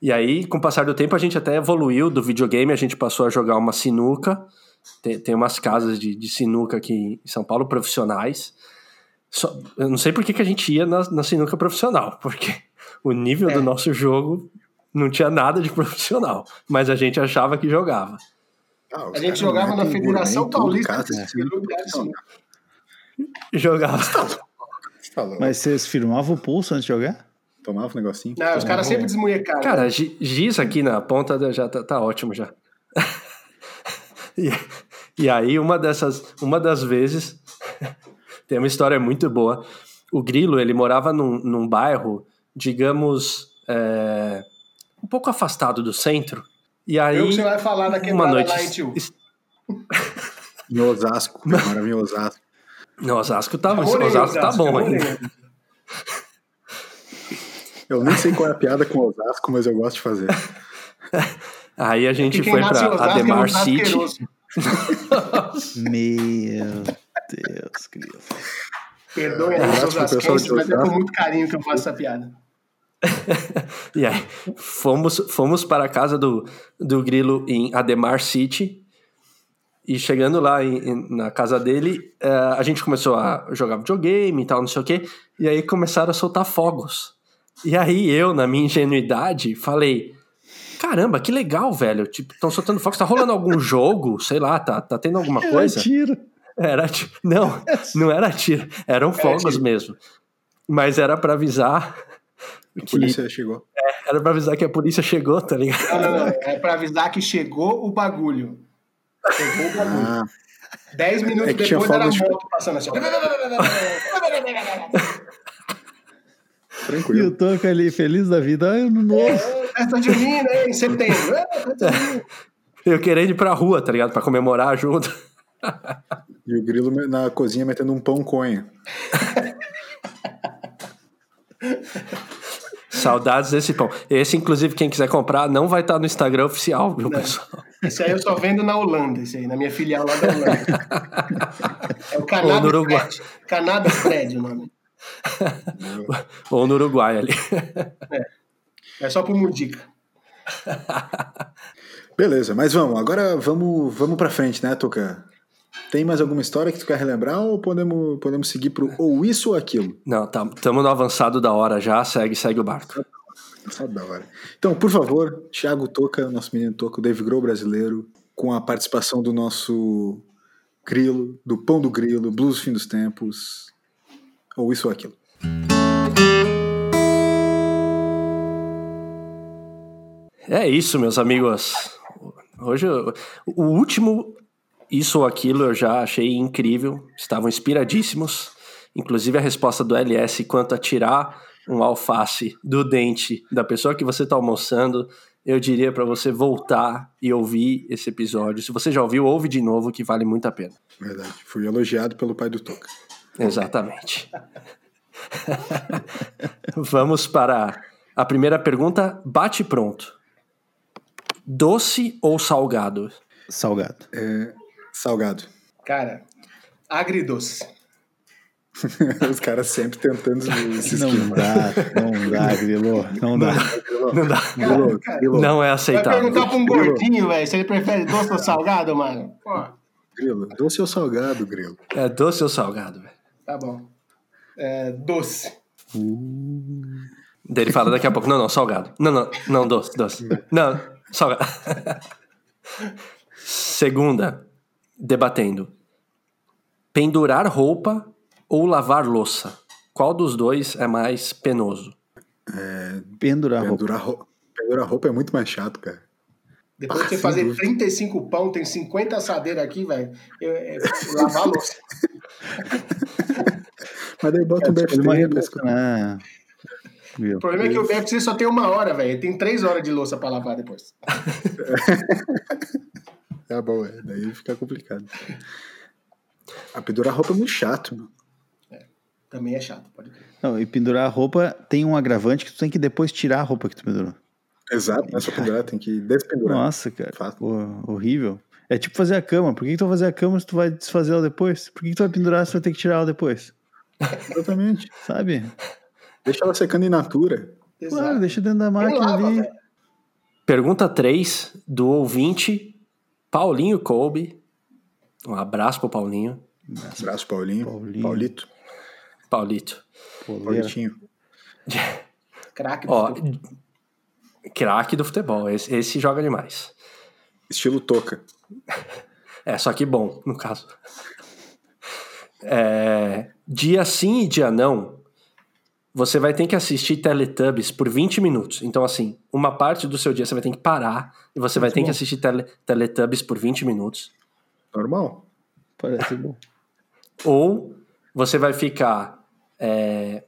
e aí, com o passar do tempo, a gente até evoluiu do videogame, a gente passou a jogar uma sinuca, tem, tem umas casas de, de sinuca aqui em São Paulo, profissionais. Só, eu não sei por que, que a gente ia na, na sinuca profissional, porque o nível é. do nosso jogo não tinha nada de profissional, mas a gente achava que jogava. Ah, a gente jogava na Federação Paulista. Jogava. Mas vocês firmavam o pulso antes de jogar? Tomava um negocinho? Não, os caras sempre desmunhecavam. Cara, giz aqui na ponta já tá, tá ótimo já. e, e aí, uma dessas, uma das vezes, tem uma história muito boa. O Grilo, ele morava num, num bairro, digamos, é, um pouco afastado do centro. E aí, eu que você vai falar daquele uma noite lá em Tio. Em Osasco, eu morava em Osasco. Não, Osasco tá, Osasco, Osasco tá bom ainda. Eu nem sei qual é a piada com Osasco, mas eu gosto de fazer. Aí a gente foi pra Ademar City. Meu Deus, Grilo. Perdoe é, aí, Osasco, mas é com muito carinho que eu faço essa piada. E aí, fomos, fomos para a casa do, do Grilo em Ademar City. E chegando lá em, em, na casa dele, uh, a gente começou a jogar videogame e tal, não sei o quê. E aí começaram a soltar fogos. E aí eu, na minha ingenuidade, falei... Caramba, que legal, velho. Tipo, estão soltando fogos. Tá rolando algum jogo? Sei lá, tá, tá tendo alguma coisa? Era tiro. Era tiro. Não, não era tiro. Eram fogos era tiro. mesmo. Mas era pra avisar... A que... polícia chegou. É, era pra avisar que a polícia chegou, tá ligado? Não, não, não. É pra avisar que chegou o bagulho. Chegou o bagulho. Ah. Dez minutos é depois era a de... moto passando assim. Tranquilo. E o Toca ali, feliz da vida. Ai, no novo. Festa junina, em setembro. Eu querendo ir pra rua, tá ligado? Pra comemorar junto. E o Grilo na cozinha metendo um pão conha. Saudades desse pão. Esse, inclusive, quem quiser comprar, não vai estar no Instagram oficial, viu, não. pessoal? Esse aí eu só vendo na Holanda, esse aí, na minha filial lá da Holanda. É o Canadá. Canadá Fred, o nome. Ou no Uruguai ali. É, é só por Mundica. Beleza, mas vamos, agora vamos, vamos pra frente, né, Tuca? Tem mais alguma história que tu quer relembrar ou podemos, podemos seguir pro ou isso ou aquilo? Não, estamos tá, no avançado da hora já, segue, segue o barco. Avançado da hora. Então, por favor, Thiago Toca, nosso menino Toca, o Dave Grohl brasileiro, com a participação do nosso Grilo, do Pão do Grilo, Blues do Fim dos Tempos, ou isso ou aquilo. É isso, meus amigos. Hoje, eu, o último... Isso ou aquilo eu já achei incrível, estavam inspiradíssimos, inclusive a resposta do L S quanto a tirar um alface do dente da pessoa que você está almoçando, eu diria para você voltar e ouvir esse episódio. Se você já ouviu, ouve de novo que vale muito a pena. Verdade, fui elogiado pelo pai do Toca. Exatamente. Vamos para a primeira pergunta, bate pronto. Doce ou salgado? Salgado. É... Salgado. Cara, agridoce. Os caras sempre tentando se esquivar. Não dá, não dá, Grilo. Não dá. Não dá. Grilo, Grilo. Não é aceitável. Vai perguntar pra um gordinho, velho, se ele prefere doce ou salgado, mano. Pô. Grilo, doce ou salgado, Grilo? É doce ou salgado, velho. Tá bom. É, doce. Uh... Daí ele fala daqui a pouco, não, não, salgado. Não, não, não, doce, doce. Não, salgado. Segunda. Debatendo. Pendurar roupa ou lavar louça? Qual dos dois é mais penoso? É, pendurar, pendurar roupa. roupa. Pendurar roupa é muito mais chato, cara. Depois ah, de você fazer dúvida. trinta e cinco pão, tem cinquenta assadeiras aqui, velho. É, lavar louça. Mas daí bota é, um B F C. Ah, o problema Deus. é que o B F C só tem uma hora, velho. Tem três horas de louça pra lavar depois. Tá bom, é. Daí fica complicado. A pendurar roupa é muito chato, mano. É, também é chato, pode crer. Não, e pendurar a roupa tem um agravante que tu tem que depois tirar a roupa que tu pendurou. Exato, não é só pendurar, tem que despendurar. Nossa, cara, o, horrível. É tipo fazer a cama. Por que, que tu vai fazer a cama se tu vai desfazer ela depois? Por que, que tu vai pendurar se tu vai ter que tirar ela depois? Exatamente. Sabe? Deixa ela secando in natura. Exato. Claro, deixa dentro da máquina lava, ali. Véio. Pergunta três do ouvinte... Paulinho Kolbe, um abraço pro Paulinho. Um abraço, Paulinho. Paulinho. Paulito. Paulito. Paulitinho. Craque do futebol. Craque do futebol, esse, esse joga demais. Estilo toca. É, só que bom, no caso. É, dia sim e dia não, você vai ter que assistir Teletubbies por vinte minutos. Então, assim, uma parte do seu dia você vai ter que parar e você Muito vai ter bom. que assistir tele, Teletubbies por vinte minutos. Normal. Parece bom. Ou você vai ficar é,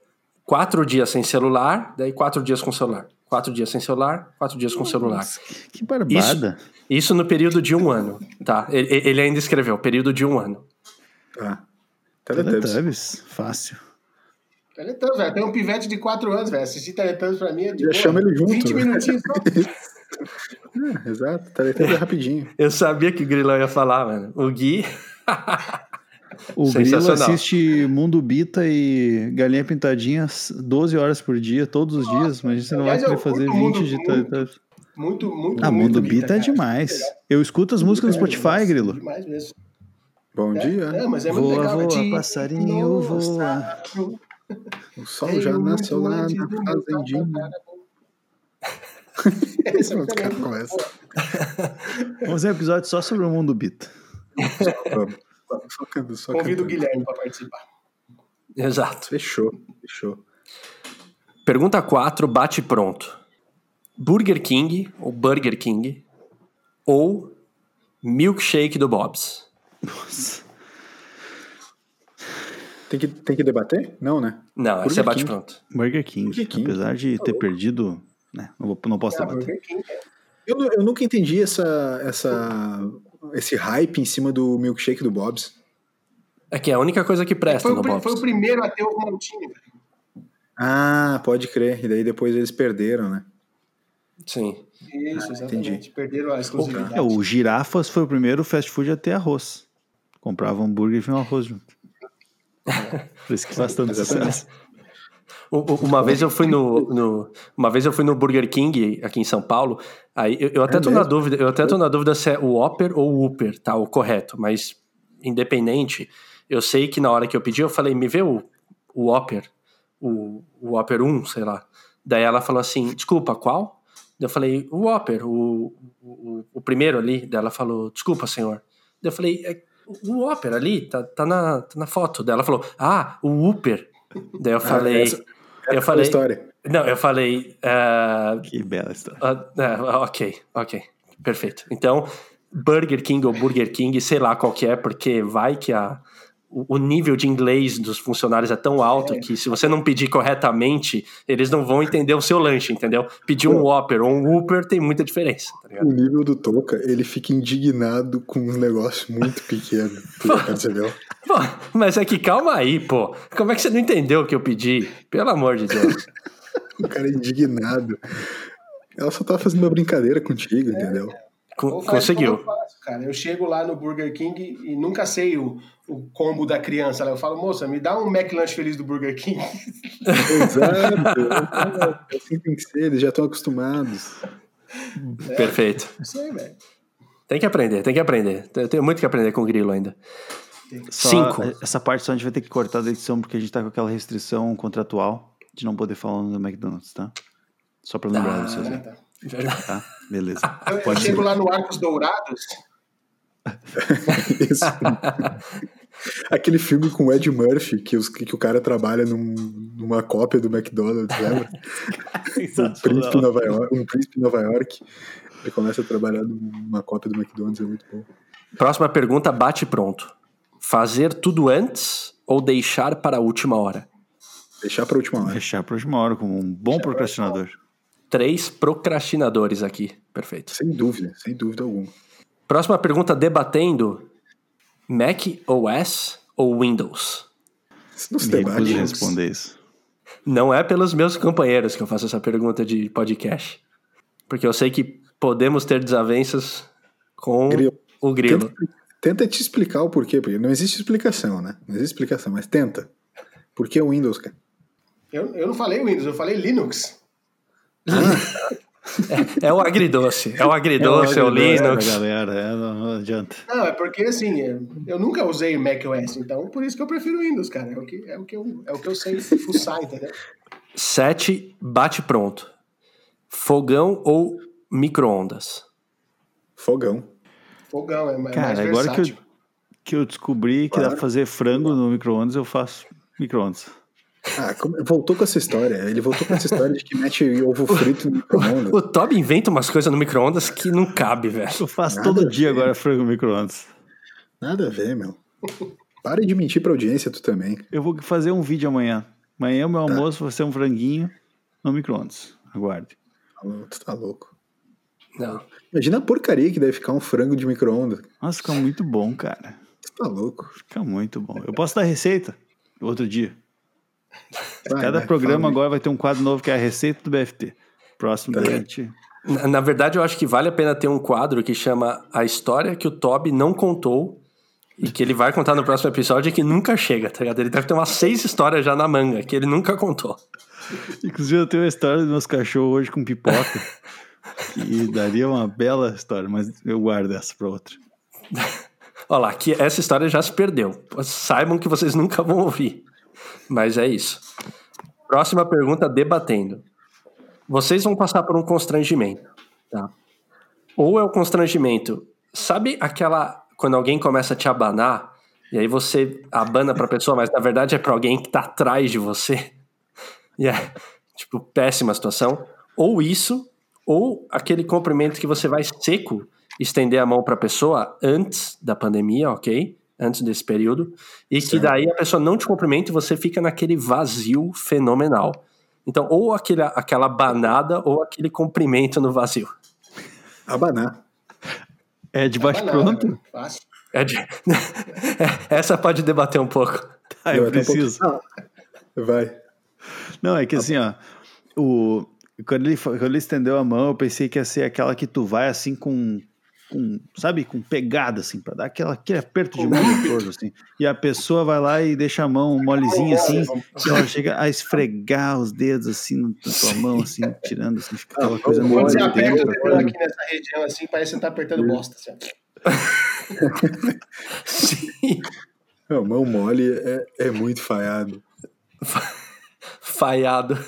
quatro dias sem celular, daí quatro dias com celular. Quatro dias sem celular, quatro dias com Nossa, celular. Que barbada. Isso, isso no período de um ano, tá? Ele, ele ainda escreveu, período de um ano. Ah, Teletubbies. Teletubbies, fácil. Teletubbies, velho. Tem um pivete de quatro anos, velho. Assistir Teletubbies pra mim é de... Já chama ele junto. vinte minutinhos só. É, exato, Teletubbies é rapidinho. Eu sabia que o Grilão ia falar, mano. O Gui... O Grilo assiste Mundo Bita e Galinha Pintadinha doze horas por dia, todos os Nossa, dias, mas você não vai querer fazer vinte de Teletubbies. Muito, muito, ah, muito Mundo Bita, Bita é demais. Eu escuto as músicas no Spotify, Grilo. Demais mesmo. Bom dia. É, mas é muito voa, legal, voa, de... passarinho, voa. O sol é, já nasceu lá na fazendinha. Esse é o cara começa. Vamos ver um episódio só sobre o Mundo Bita. Só canto, só Convido canto. o Guilherme para participar. Exato. Fechou, fechou. Pergunta quatro, bate pronto. Burger King, ou Burger King, ou milkshake do Bob's? Nossa. Tem que, tem que debater? Não, né? Não, Burger essa é bate King. pronto. Burger King, Burger King, apesar de ter perdido... Né, não, vou, não posso é, debater. Eu, eu nunca entendi essa... essa... esse hype em cima do milkshake do Bob's. É que é a única coisa que presta no Bob's. Foi o primeiro a ter o montinho. Ah, pode crer. E daí depois eles perderam, né? Sim. Isso, ah, exatamente. Entendi. Perderam a exclusividade. É, o Girafas foi o primeiro fast food a ter arroz. Comprava hambúrguer e vinha um arroz junto. Por isso que faz tanto sucesso. Uma vez eu fui no, no, uma vez eu fui no Burger King aqui em São Paulo, aí eu, eu até é tô mesmo? na dúvida, eu até tô na dúvida se é o Whopper ou o Whopper, tá, o correto, mas independente, eu sei que na hora que eu pedi, eu falei, me vê o, o Whopper, o, o Whopper um, sei lá. Daí ela falou assim, desculpa, qual? Eu falei, o Whopper, o, o, o primeiro ali. Daí ela falou, desculpa, senhor. Daí eu falei, é, o Whopper ali, tá, tá, na, tá na foto. Daí ela falou, ah, o Whopper. Daí eu falei... Ah, essa... Eu é falei, história. Não, eu falei... Uh, que bela história. Uh, uh, ok, ok, perfeito. Então, Burger King ou Burger King, sei lá qual que é, porque vai que a, o, o nível de inglês dos funcionários é tão alto é. que se você não pedir corretamente, eles não vão entender o seu lanche, entendeu? Pedir um Whopper ou um Whopper tem muita diferença, tá ligado? O nível do Toca, ele fica indignado com um negócio muito pequeno, percebeu? Pô, mas é que calma aí, pô. Como é que você não entendeu o que eu pedi? Pelo amor de Deus. O cara é indignado. Ela só tá fazendo uma brincadeira contigo, é, entendeu? Co- conseguiu. Eu, faço, cara. Eu chego lá no Burger King e nunca sei o, o combo da criança. Eu falo, moça, me dá um McLanche feliz do Burger King. Exato. Assim tem que ser, eles já estão acostumados. É, perfeito. Não sei, velho. Tem que aprender, tem que aprender. Eu tenho muito que aprender com o Grilo ainda. Só Cinco. Essa parte só a gente vai ter que cortar da edição, porque a gente tá com aquela restrição contratual de não poder falar no McDonald's, tá? Só pra lembrar ah, vocês. Né? Tá. Tá? Beleza. Eu, eu chego lá no Arcos Dourados. Isso. Aquele filme com o Ed Murphy, que, os, que o cara trabalha num, numa cópia do McDonald's, lembra? um, príncipe Nova York, um príncipe em Nova York. Ele começa a trabalhar numa cópia do McDonald's, é muito bom. Próxima pergunta, bate pronto. Fazer tudo antes ou deixar para a última hora? Deixar para a última hora. Deixar para a última hora, como um bom deixar procrastinador. Três procrastinadores aqui, perfeito. Sem dúvida, sem dúvida alguma. Próxima pergunta, debatendo, Mac O S ou Windows? Isso não se debate. Eu recuso responder isso. Não é pelos meus companheiros que eu faço essa pergunta de podcast, porque eu sei que podemos ter desavenças com Grilo. o Grilo. Tem... Tenta te explicar o porquê, porque não existe explicação, né? Não existe explicação, mas tenta. Por que o Windows, cara? Eu, eu não falei Windows, eu falei Linux. Ah. é, é o agridoce, é o agridoce, é o, agridoce, é o Linux. É, galera, é, não, não adianta. Não, é porque assim, eu nunca usei macOS, então por isso que eu prefiro Windows, cara. É o que, é o que, eu, é o que eu sei fuçar, entendeu? sete, bate pronto. Fogão ou micro-ondas? Fogão. Fogão, é mais, cara, mais agora versátil. Que eu, que eu descobri claro. que dá pra fazer frango no micro-ondas, eu faço micro-ondas. Ah, voltou com essa história. Ele voltou com essa história de que mete ovo frito no micro-ondas. O, o Toby inventa umas coisas no micro-ondas que não cabe, velho. Eu faço Nada todo dia agora frango no micro-ondas. Nada a ver, meu. Pare de mentir pra audiência, tu também. Eu vou fazer um vídeo amanhã. Amanhã o meu tá. almoço vai ser um franguinho no micro-ondas. Aguarde. Tu tá louco. Não. Imagina a porcaria que deve ficar um frango de micro-ondas. Nossa, fica muito bom, cara. Tu tá louco. Fica muito bom. Eu posso dar receita outro dia. Vai, Cada vai, programa agora vai ter um quadro novo que é a receita do B F T. Próximo da gente. Na, na verdade, eu acho que vale a pena ter um quadro que chama A História que o Toby Não Contou e que ele vai contar no próximo episódio e que nunca chega, tá ligado? Ele deve ter umas seis histórias já na manga que ele nunca contou. Inclusive, eu tenho a história dos meus cachorros hoje com pipoca e daria uma bela história, mas eu guardo essa pra outra. Olha lá, que essa história já se perdeu. Saibam que vocês nunca vão ouvir. Mas é isso. Próxima pergunta, debatendo. Vocês vão passar por um constrangimento, tá? Ou é o constrangimento, sabe aquela, quando alguém começa a te abanar, e aí você abana pra pessoa, mas na verdade é pra alguém que tá atrás de você. E é, tipo, péssima situação. Ou isso, ou aquele cumprimento que você vai seco estender a mão pra pessoa antes da pandemia, ok? Antes desse período, e certo. Que daí a pessoa não te cumprimenta e você fica naquele vazio fenomenal. Então, ou aquele, aquela banada, ou aquele cumprimento no vazio. Abanar. É de baixo Abanar, pronto? É de... Essa pode debater um pouco. Tá, eu, eu preciso. Um Vai. Não, é que assim, ó, o... quando, ele, quando ele estendeu a mão, eu pensei que ia ser aquela que tu vai assim com... Com, sabe, com pegada, assim, pra dar aquela, aquele aperto de mão no torno, assim. E a pessoa vai lá e deixa a mão molezinha, assim, e ela chega a esfregar os dedos, assim, na tua mão, assim, tirando, assim, fica aquela coisa mole. Quando você aperta o dedo aqui nessa região, assim, parece que você tá apertando bosta, assim. Sim. A mão mole é, é muito falhado. Falhado.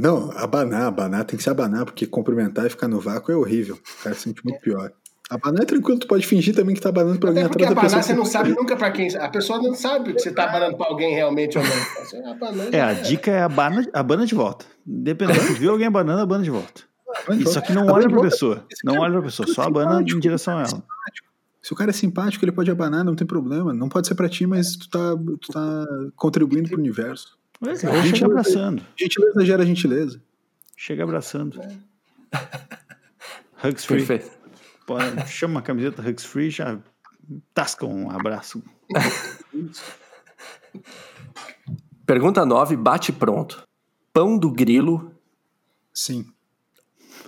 Não, abanar, abanar tem que se abanar, porque cumprimentar e ficar no vácuo é horrível. O cara se sente muito pior. Abanar é tranquilo, tu pode fingir também que tá abanando pra alguém atrás da pessoa. Abanar você não sabe nunca pra quem. A pessoa não sabe se tá abanando pra alguém realmente ou não. Abanar, é, a é. dica é abana, abana de volta. Dependendo, se viu alguém abanando, abana de volta. E só que não olha pra pessoa. Não olha pra pessoa, só abana em direção a ela. Se o cara é simpático, ele pode abanar, não tem problema. Não pode ser pra ti, mas tu tá, tu tá contribuindo pro universo. Mas, cara, gente chega abraçando. Gentileza gera gentileza. Chega abraçando. Hugs free. Perfeito. Pode, chama uma camiseta Hugs free, já tasca um abraço. Pergunta nove, bate pronto. Pão do grilo. Sim.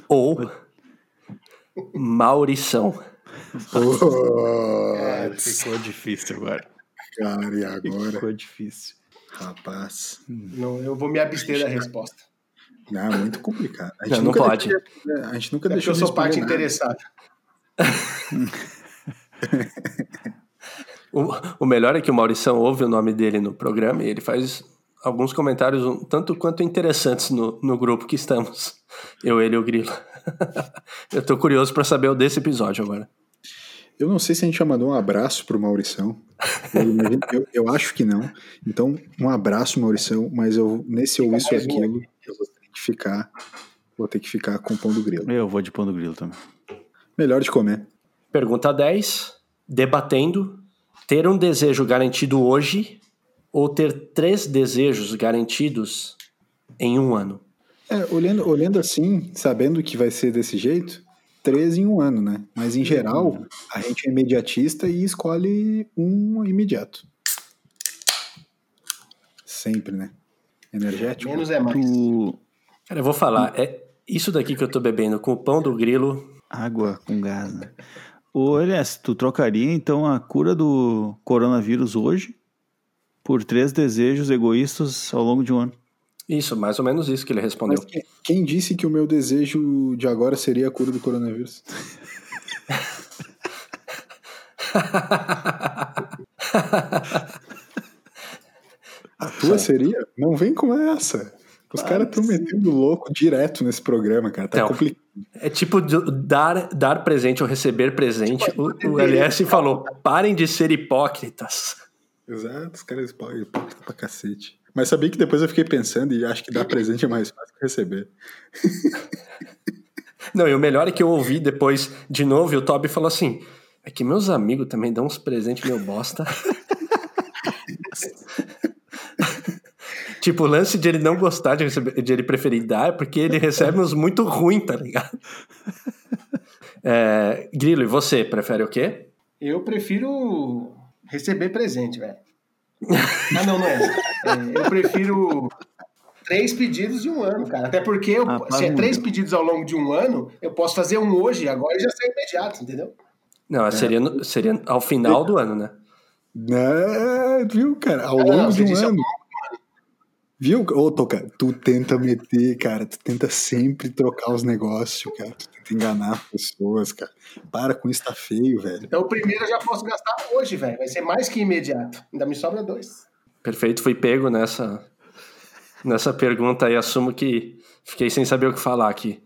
Ou Maurição. Oh, cara, ficou difícil agora. Cara, e agora? Ficou difícil. Rapaz. Não, eu vou me abster da resposta. Não, muito complicado. A gente não, nunca não pode. Deixa, a gente nunca é deixou eu sou parte nada. Interessada. o, o melhor é que o Maurição ouve o nome dele no programa e ele faz alguns comentários um tanto quanto interessantes no, no grupo que estamos. Eu, ele e o Grilo. Eu tô curioso pra saber o desse episódio agora. Eu não sei se a gente já mandou um abraço pro Maurição. Eu, eu, eu acho que não. Então, um abraço, Maurição. Mas eu, nesse ou isso ou aquilo, eu vou ter que ficar. Vou ter que ficar com o pão do grilo. Eu vou de pão do grilo também. Melhor de comer. Pergunta dez. Debatendo. Ter um desejo garantido hoje ou ter três desejos garantidos em um ano? É, olhando, olhando assim, sabendo que vai ser desse jeito. Três em um ano, né? Mas em geral, a gente é imediatista e escolhe um imediato. Sempre, né? Energético. Menos é mais. Tu... Cara, eu vou falar. É isso daqui que eu tô bebendo com o pão do grilo. Água com gás, né? Olha, tu trocaria então a cura do coronavírus hoje por três desejos egoístas ao longo de um ano. Isso, mais ou menos isso que ele respondeu. Mas quem disse que o meu desejo de agora seria a cura do coronavírus? A tua seria? Não vem com essa. Os caras estão metendo louco direto nesse programa, cara. Tá então, complicado. É tipo dar, dar presente ou receber presente. Tipo, o, o L S falou, parem de ser hipócritas. Exato, os caras hipócritas pra cacete. Mas sabia que depois eu fiquei pensando e acho que dar presente é mais fácil que receber. Não, e o melhor é que eu ouvi depois de novo e o Toby falou assim, é que meus amigos também dão uns presentes meu bosta. Tipo, o lance de ele não gostar de receber, de ele preferir dar, é porque ele recebe uns muito ruim, tá ligado? É, Grilo, e você, prefere o quê? Eu prefiro receber presente, velho. Ah, não, não é. é. Eu prefiro três pedidos em um ano, cara. Até porque eu, ah, se é três pedidos ao longo de um ano, eu posso fazer um hoje, agora e já sai imediato, entendeu? Não, seria, no, seria ao final do ano, né? Não, viu, cara? Ao longo não, não, de um ano. Viu? Ô, Toca, tu tenta meter, cara, tu tenta sempre trocar os negócios, cara, tu tenta enganar as pessoas, cara, para com isso, tá feio, velho. Então o primeiro eu já posso gastar hoje, velho, vai ser mais que imediato, ainda me sobra dois. Perfeito, fui pego nessa, nessa pergunta aí, assumo que fiquei sem saber o que falar aqui.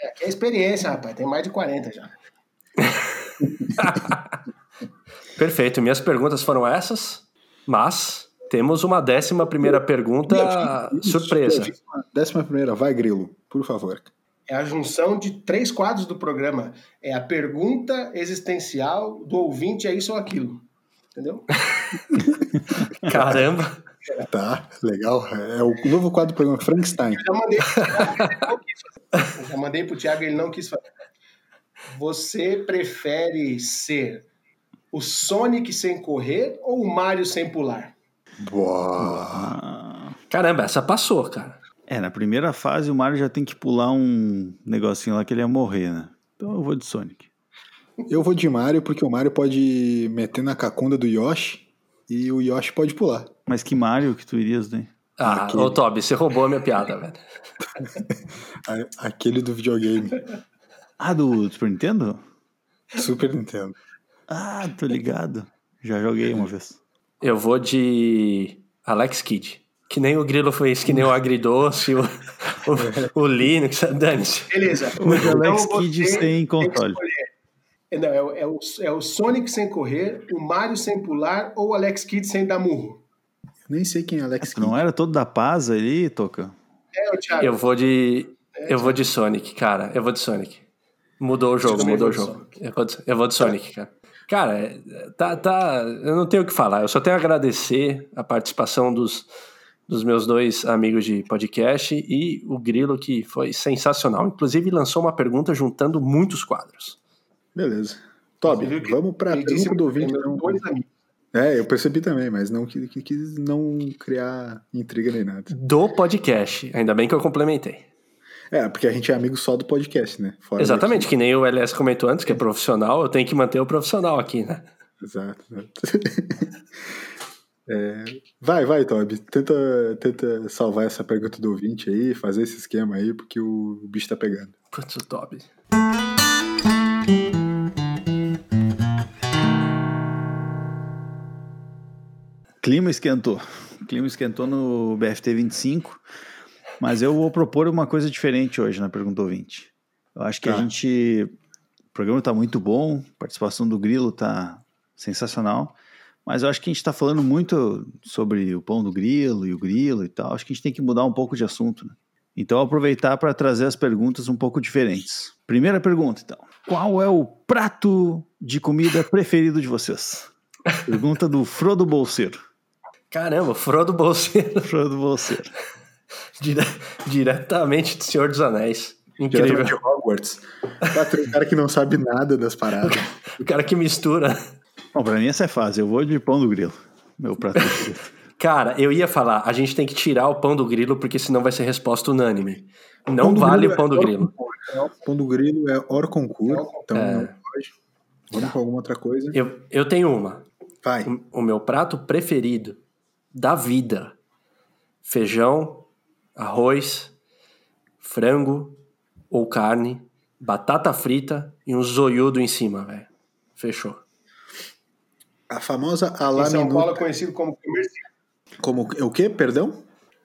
É, aqui é experiência, rapaz, tem mais de quarenta já. Perfeito, minhas perguntas foram essas, mas... Temos uma décima primeira pergunta eu, surpresa. Eu, eu, décima primeira, vai Grilo, por favor. É a junção de três quadros do programa. É a pergunta existencial do ouvinte, é isso ou aquilo. Entendeu? Caramba. Tá, legal. É o novo quadro do programa Frankenstein. Eu já mandei pro Thiago, eu já mandei pro Thiago, ele não quis fazer. Você prefere ser o Sonic sem correr ou o Mario sem pular? Boa. Caramba, essa passou, cara. É, na primeira fase o Mario já tem que pular um negocinho lá que ele ia morrer, né? Então eu vou de Sonic. Eu vou de Mario porque o Mario pode meter na cacunda do Yoshi e o Yoshi pode pular. Mas que Mario que tu irias, né? Ah, aquele... ô Toby, você roubou a minha piada, velho. Aquele do videogame. Ah, do Super Nintendo? Super Nintendo. Ah, tô ligado. Já joguei uma vez. Eu vou de Alex Kidd. Que nem o Grilo fez, que nem o Agridoce, o, o, o Linux, dane-se. Beleza. O Alex Kidd sem controle. Não, é, é, o, é o Sonic sem correr, o Mario sem pular ou o Alex Kidd sem dar murro. Eu nem sei quem é Alex Kidd. Não era todo da paz ali, Toca? É, o Thiago. Eu vou de, é, eu vou de Sonic, cara. Eu vou de Sonic. Mudou o jogo, mudou o jogo. Eu vou de, eu vou de Sonic, cara. Cara, tá, tá, eu não tenho o que falar, eu só tenho a agradecer a participação dos, dos meus dois amigos de podcast e o Grilo, que foi sensacional. Inclusive lançou uma pergunta juntando muitos quadros. Beleza. Toby, vamos para a pergunta do ouvinte. Não... É, eu percebi também, mas não quis que, que não criar intriga nem nada. Do podcast, ainda bem que eu complementei. É, porque a gente é amigo só do podcast, né? Fora exatamente, daqui. Que nem o L S comentou antes, que é profissional, eu tenho que manter o profissional aqui, né? Exato. É, vai, vai, Toby, tenta, tenta salvar essa pergunta do ouvinte aí, fazer esse esquema aí, porque o bicho tá pegando. Putz, o Toby. Clima esquentou. Clima esquentou no B F T vinte e cinco. Mas eu vou propor uma coisa diferente hoje na Pergunta Ouvinte. Eu acho que tá. A gente... O programa tá muito bom, a participação do Grilo tá sensacional, mas eu acho que a gente tá falando muito sobre o pão do Grilo e o Grilo e tal. Acho que a gente tem que mudar um pouco de assunto, né? Então, aproveitar para trazer as perguntas um pouco diferentes. Primeira pergunta, então. Qual é o prato de comida preferido de vocês? Pergunta do Frodo Bolseiro. Caramba, Frodo Bolseiro. Frodo Bolseiro. Dire... Diretamente do Senhor dos Anéis. Incrível. De Hogwarts. O cara que não sabe nada das paradas. O cara que mistura. Bom, pra mim essa é fácil. Eu vou de pão do Grilo. Meu prato. Cara, eu ia falar, a gente tem que tirar o pão do Grilo, porque senão vai ser resposta unânime. Não vale o pão do Grilo. O pão do Grilo é hors concours, então é... não pode. Vamos tá. com alguma outra coisa. Eu, eu tenho uma. Vai. O, o meu prato preferido da vida. Feijão, arroz, frango ou carne, batata frita e um zoiudo em cima, velho. Fechou. A famosa a la minuta. Em São Paulo é conhecido como comercial. Como o quê? Perdão?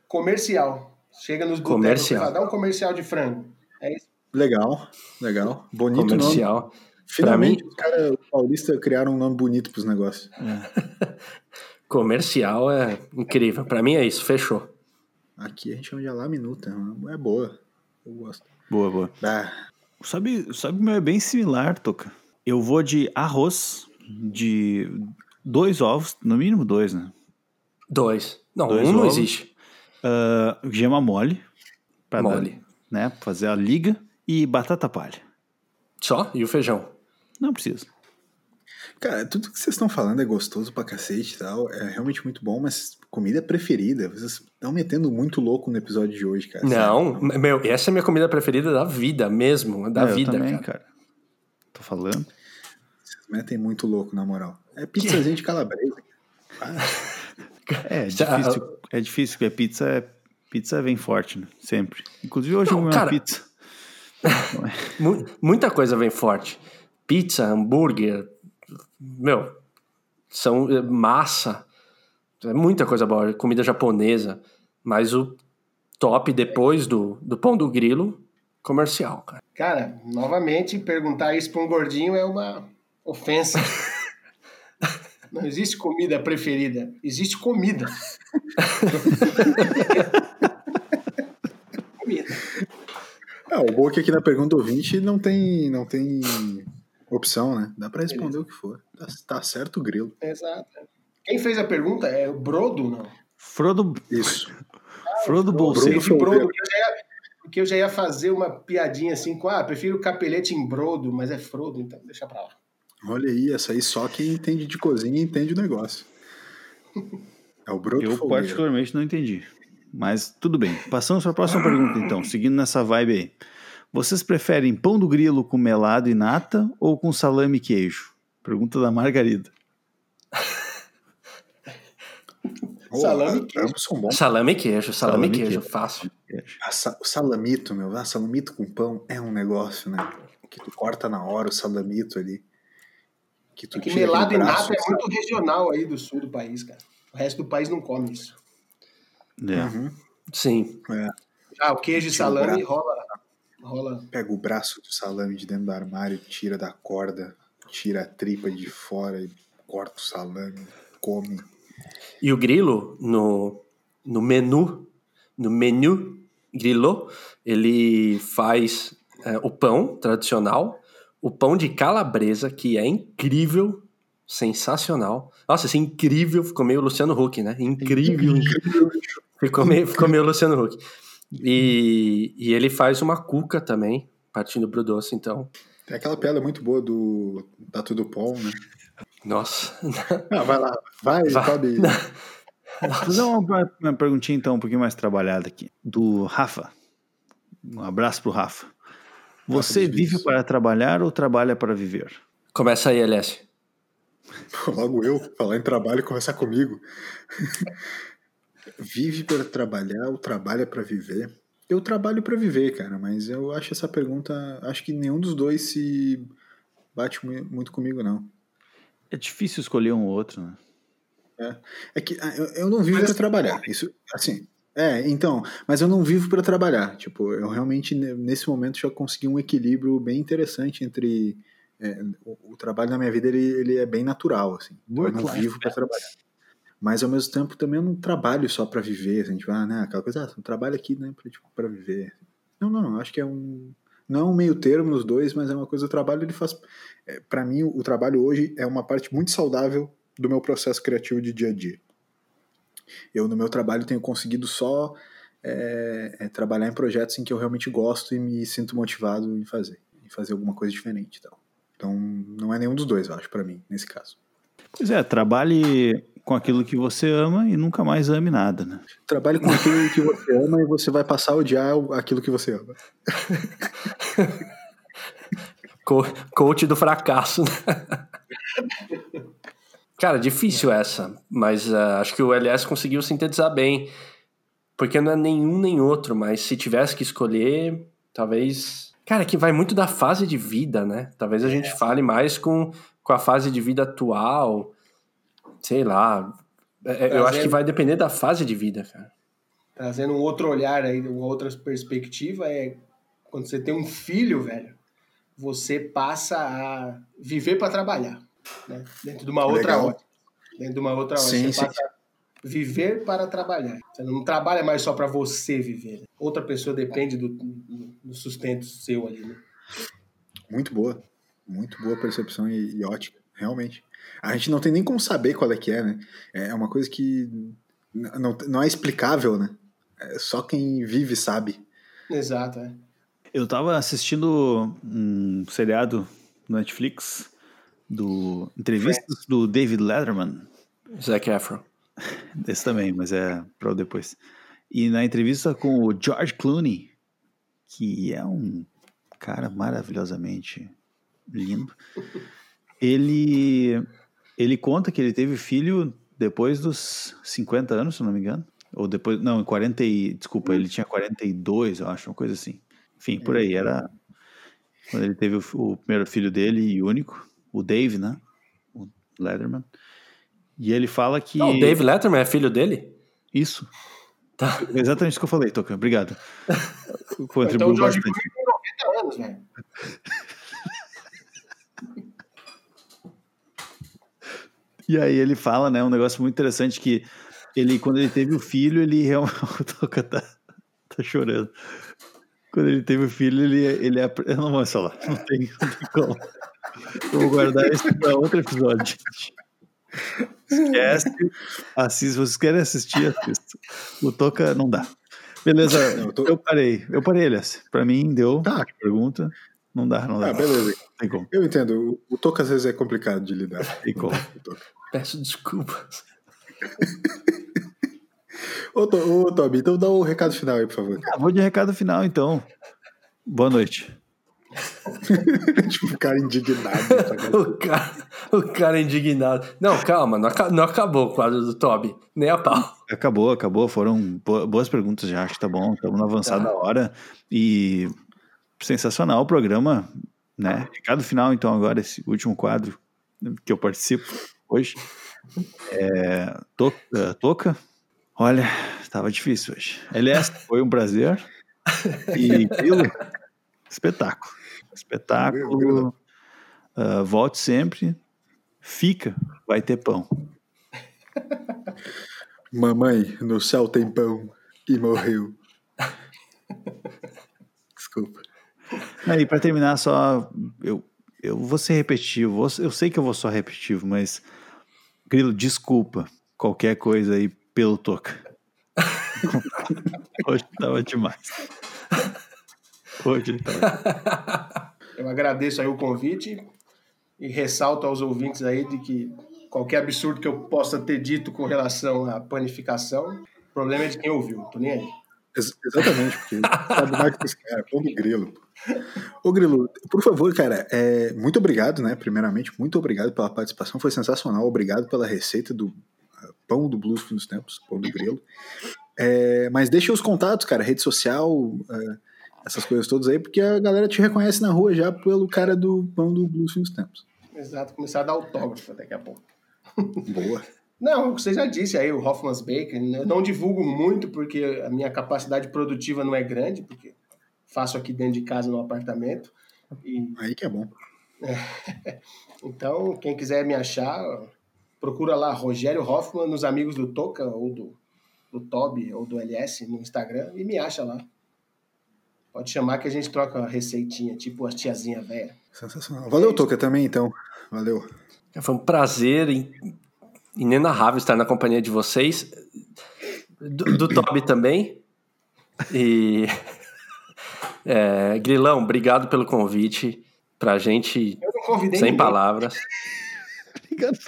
Comercial. Chega nos botecos e fala, dá um comercial de frango. É isso? Legal, legal. Bonito comercial. Nome. Finalmente mim... os caras paulistas criaram um nome bonito pros negócios. É. Comercial é incrível. Pra mim é isso, fechou. Aqui a gente chama de Alá Minuta. É boa. Eu gosto. Boa, boa. Ah. Sabe, sabe, meu é bem similar, Toca. Eu vou de arroz, de dois ovos, no mínimo dois, né? Dois. Não, dois um ovos, não existe. Uh, gema mole. Pra mole. Dar, né? Fazer a liga. E batata palha. Só? E o feijão? Não precisa. Cara, tudo que vocês estão falando é gostoso pra cacete e tal, é realmente muito bom, mas comida preferida, vocês estão metendo muito louco no episódio de hoje, cara. Não, sabe? Meu, essa é minha comida preferida da vida mesmo, da eu vida, também, cara. cara. Tô falando. Vocês metem muito louco, na moral. É pizzazinha de calabresa. Ah. É, é difícil, é difícil, porque pizza, é, pizza vem forte, né? Sempre. Inclusive hoje eu comi uma pizza. Muita coisa vem forte. Pizza, hambúrguer, meu, são massa, é muita coisa boa, comida japonesa, mas o top depois do, do pão do grilo, comercial, cara. Cara, novamente, perguntar isso pra um gordinho é uma ofensa. Não existe comida preferida, existe comida. Comida. Ah, o bom é que aqui na pergunta ouvinte não tem, não tem opção, né? Dá pra responder. Beleza. O que for. Tá, tá certo o grilo. Exato. Quem fez a pergunta é o Brodo, não? Frodo. Isso. Ah, Frodo Bolseiro. Porque eu já ia fazer uma piadinha assim com, ah, prefiro capelete em Brodo, mas é Frodo, então deixa pra lá. Olha aí, essa aí só quem entende de cozinha entende o negócio. É o Brodo. Eu folgueiro. Particularmente não entendi. Mas tudo bem. Passamos para a próxima pergunta, então. Seguindo nessa vibe aí. Vocês preferem pão do grilo com melado e nata ou com salame e queijo? Pergunta da Margarida. Oh, salame e queijo. São bons. Salame e queijo. Salame e queijo, queijo. Fácil. Sa- o salamito, meu. Ah, salamito com pão é um negócio, né? Que tu corta na hora o salamito ali. Que, tu é que melado e nata é muito regional aí do sul do país, cara. O resto do país não come isso. É. Uhum. Sim. É. Ah, o queijo e salame rola, rola. Pega o braço do salame de dentro do armário, tira da corda, tira a tripa de fora e corta o salame, come. E o grilo, no, no menu, no menu grilo, ele faz é, o pão tradicional, o pão de calabresa, que é incrível. Sensacional. Nossa, assim, incrível. Ficou meio Luciano Huck, né? Incrível. incrível. Ficou, meio, ficou meio Luciano Huck. E, e ele faz uma cuca também, partindo pro doce, então. Tem aquela piada muito boa do Tá Tudo Pão, né? Nossa. Ah, vai lá. Vai, vai. Pode. Vou fazer uma, uma perguntinha, então, um pouquinho mais trabalhada aqui. Do Rafa. Um abraço pro Rafa. Você Rafa vive para trabalhar ou trabalha para viver? Começa aí, L S. Logo eu, falar em trabalho e começar comigo. Vive para trabalhar ou trabalha para viver? Eu trabalho para viver, cara, mas eu acho essa pergunta, acho que nenhum dos dois se bate muito comigo, não. É difícil escolher um ou outro, né? É, é que eu, eu não vivo para trabalhar, isso, assim, é, então, mas eu não vivo para trabalhar, tipo, eu realmente nesse momento já consegui um equilíbrio bem interessante entre... É, o, o trabalho na minha vida ele, ele é bem natural, assim. Eu não vivo para trabalhar, mas ao mesmo tempo também eu não trabalho só para viver, assim, tipo, ah, né, aquela coisa, ah, eu trabalho aqui, né, para tipo, para viver. Não, não, não, acho que é um não é um meio termo nos dois, mas é uma coisa, o trabalho ele faz, é, para mim o, o trabalho hoje é uma parte muito saudável do meu processo criativo de dia a dia. Eu no meu trabalho tenho conseguido só é, é, trabalhar em projetos em que eu realmente gosto e me sinto motivado em fazer, em fazer alguma coisa diferente, tal. Então, não é nenhum dos dois, eu acho, pra mim, nesse caso. Pois é, trabalhe com aquilo que você ama e nunca mais ame nada, né? Trabalhe com aquilo que você ama e você vai passar a odiar aquilo que você ama. Co- coach do fracasso. Cara, difícil essa, mas uh, acho que o L S conseguiu sintetizar bem. Porque não é nenhum nem outro, mas se tivesse que escolher, talvez... Cara, que vai muito da fase de vida, né? Talvez a gente fale mais com, com a fase de vida atual. Sei lá. Trazendo, eu acho que vai depender da fase de vida, cara. Trazendo um outro olhar aí, uma outra perspectiva, é Quando você tem um filho, velho, você passa a viver para trabalhar, né? Dentro de uma outra Legal. hora. Dentro de uma outra hora. Sim, você sim. passa a viver para trabalhar. Você não trabalha mais só para você viver. Né? Outra pessoa depende do, do sustento seu ali, né? Muito boa. Muito boa percepção e, e ótima, realmente. A gente não tem nem como saber qual é que é, né? É uma coisa que não, não é explicável, né? É só quem vive sabe. Exato, é. Eu tava assistindo um seriado no Netflix do entrevistas do David Letterman. Zac Efron. Esse também, mas é pra depois. E na entrevista com o George Clooney, que é um cara maravilhosamente lindo, ele, ele conta que ele teve filho depois dos cinquenta anos, se não me engano. Ou depois, não, quarenta e, desculpa, ele tinha quarenta e dois, eu acho, uma coisa assim. Enfim, por aí, era quando ele teve o, o primeiro filho dele e único, o Dave, né? O Letterman. E ele fala que... Não, o Dave Letterman é filho dele? Isso. Tá. É exatamente isso que eu falei, Toca. Obrigado. Então o George Clooney tem noventa anos, né? E aí ele fala, né, um negócio muito interessante que ele, quando ele teve o filho, ele realmente... Toca, tá, tá chorando. Quando ele teve o filho, ele... ele eu não vou falar, não tem, não tem como. Eu vou guardar isso para outro episódio. Esquece. Assista, vocês querem assistir, assista. O Toca não dá. Beleza, eu, tô... eu parei. Eu parei, aliás. Pra mim, deu. Tá. Pergunta. Não dá, não dá. Ah, beleza. Tem como. Eu entendo. O Toca às vezes é complicado de lidar. Tem como. Peço desculpas. Ô, Tobi, então dá o um recado final aí, por favor. Ah, vou de recado final, então. Boa noite. Tipo, o cara indignado. o, cara, o cara indignado. Não, calma, não, não acabou o quadro do Tobi, nem a pau. Acabou, acabou. Foram boas perguntas já, acho que tá bom. Estamos no avançado da hora. E sensacional o programa, né? Recado final, então, agora, esse último quadro que eu participo hoje. É, Toca, Toca. Olha, tava difícil hoje. Aliás, foi um prazer. E Grilo, espetáculo. Espetáculo. Uh, volte sempre. Fica, vai ter pão. Mamãe, no céu tem pão e morreu. Desculpa. E para terminar, só. Eu, eu vou ser repetitivo. Eu sei que eu vou só repetitivo, mas. Grilo, desculpa qualquer coisa aí. Pelo Toca. Hoje tava demais. Hoje tava. Eu agradeço aí o convite e ressalto aos ouvintes aí de que qualquer absurdo que eu possa ter dito com relação à panificação, o problema é de quem ouviu, não tô nem aí. Ex- exatamente, porque sabe mais que esse cara, pô, do Grilo. Ô Grilo, por favor, cara, é, muito obrigado, né? Primeiramente, muito obrigado pela participação, foi sensacional, obrigado pela receita do Pão do Blues do Fim dos Tempos, Pão do Grilo. É, mas deixa os contatos, cara, rede social, é, essas coisas todas aí, porque a galera te reconhece na rua já pelo cara do Pão do Blues do Fim dos Tempos. Exato, começar a dar autógrafo daqui a pouco. Boa. Não, você já disse aí, o Hoffman's Bakery, eu não divulgo muito porque a minha capacidade produtiva não é grande, porque faço aqui dentro de casa, no apartamento. E... Aí que é bom. Então, quem quiser me achar... Procura lá Rogério Hoffman nos amigos do Toca ou do, do Tobi ou do L S no Instagram e me acha lá. Pode chamar que a gente troca uma receitinha, tipo a tiazinha velha. Sensacional. Valeu, Toca, também, então. Valeu. Foi um prazer inenarrável estar na companhia de vocês. Do, do Tobi também. E é, Grilão, obrigado pelo convite. Pra gente, eu não convidei sem ninguém. Palavras.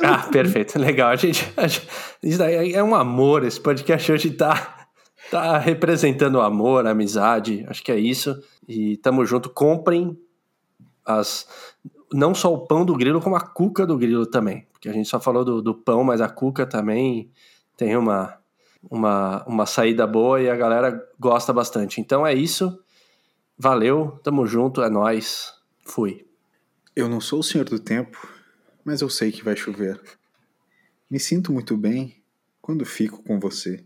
Ah, perfeito, legal. A gente, a gente, isso daí é um amor. Esse podcast hoje tá, tá representando o amor, a amizade. Acho que é isso. E tamo junto. Comprem as, não só o pão do Grilo, como a cuca do Grilo também. Porque a gente só falou do, do pão, mas a cuca também tem uma, uma, uma saída boa e a galera gosta bastante. Então é isso. Valeu, tamo junto, é nóis. Fui. Eu não sou o senhor do tempo, mas eu sei que vai chover. Me sinto muito bem quando fico com você.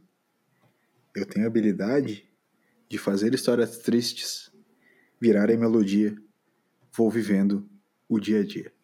Eu tenho a habilidade de fazer histórias tristes virar em melodia, vou vivendo o dia a dia.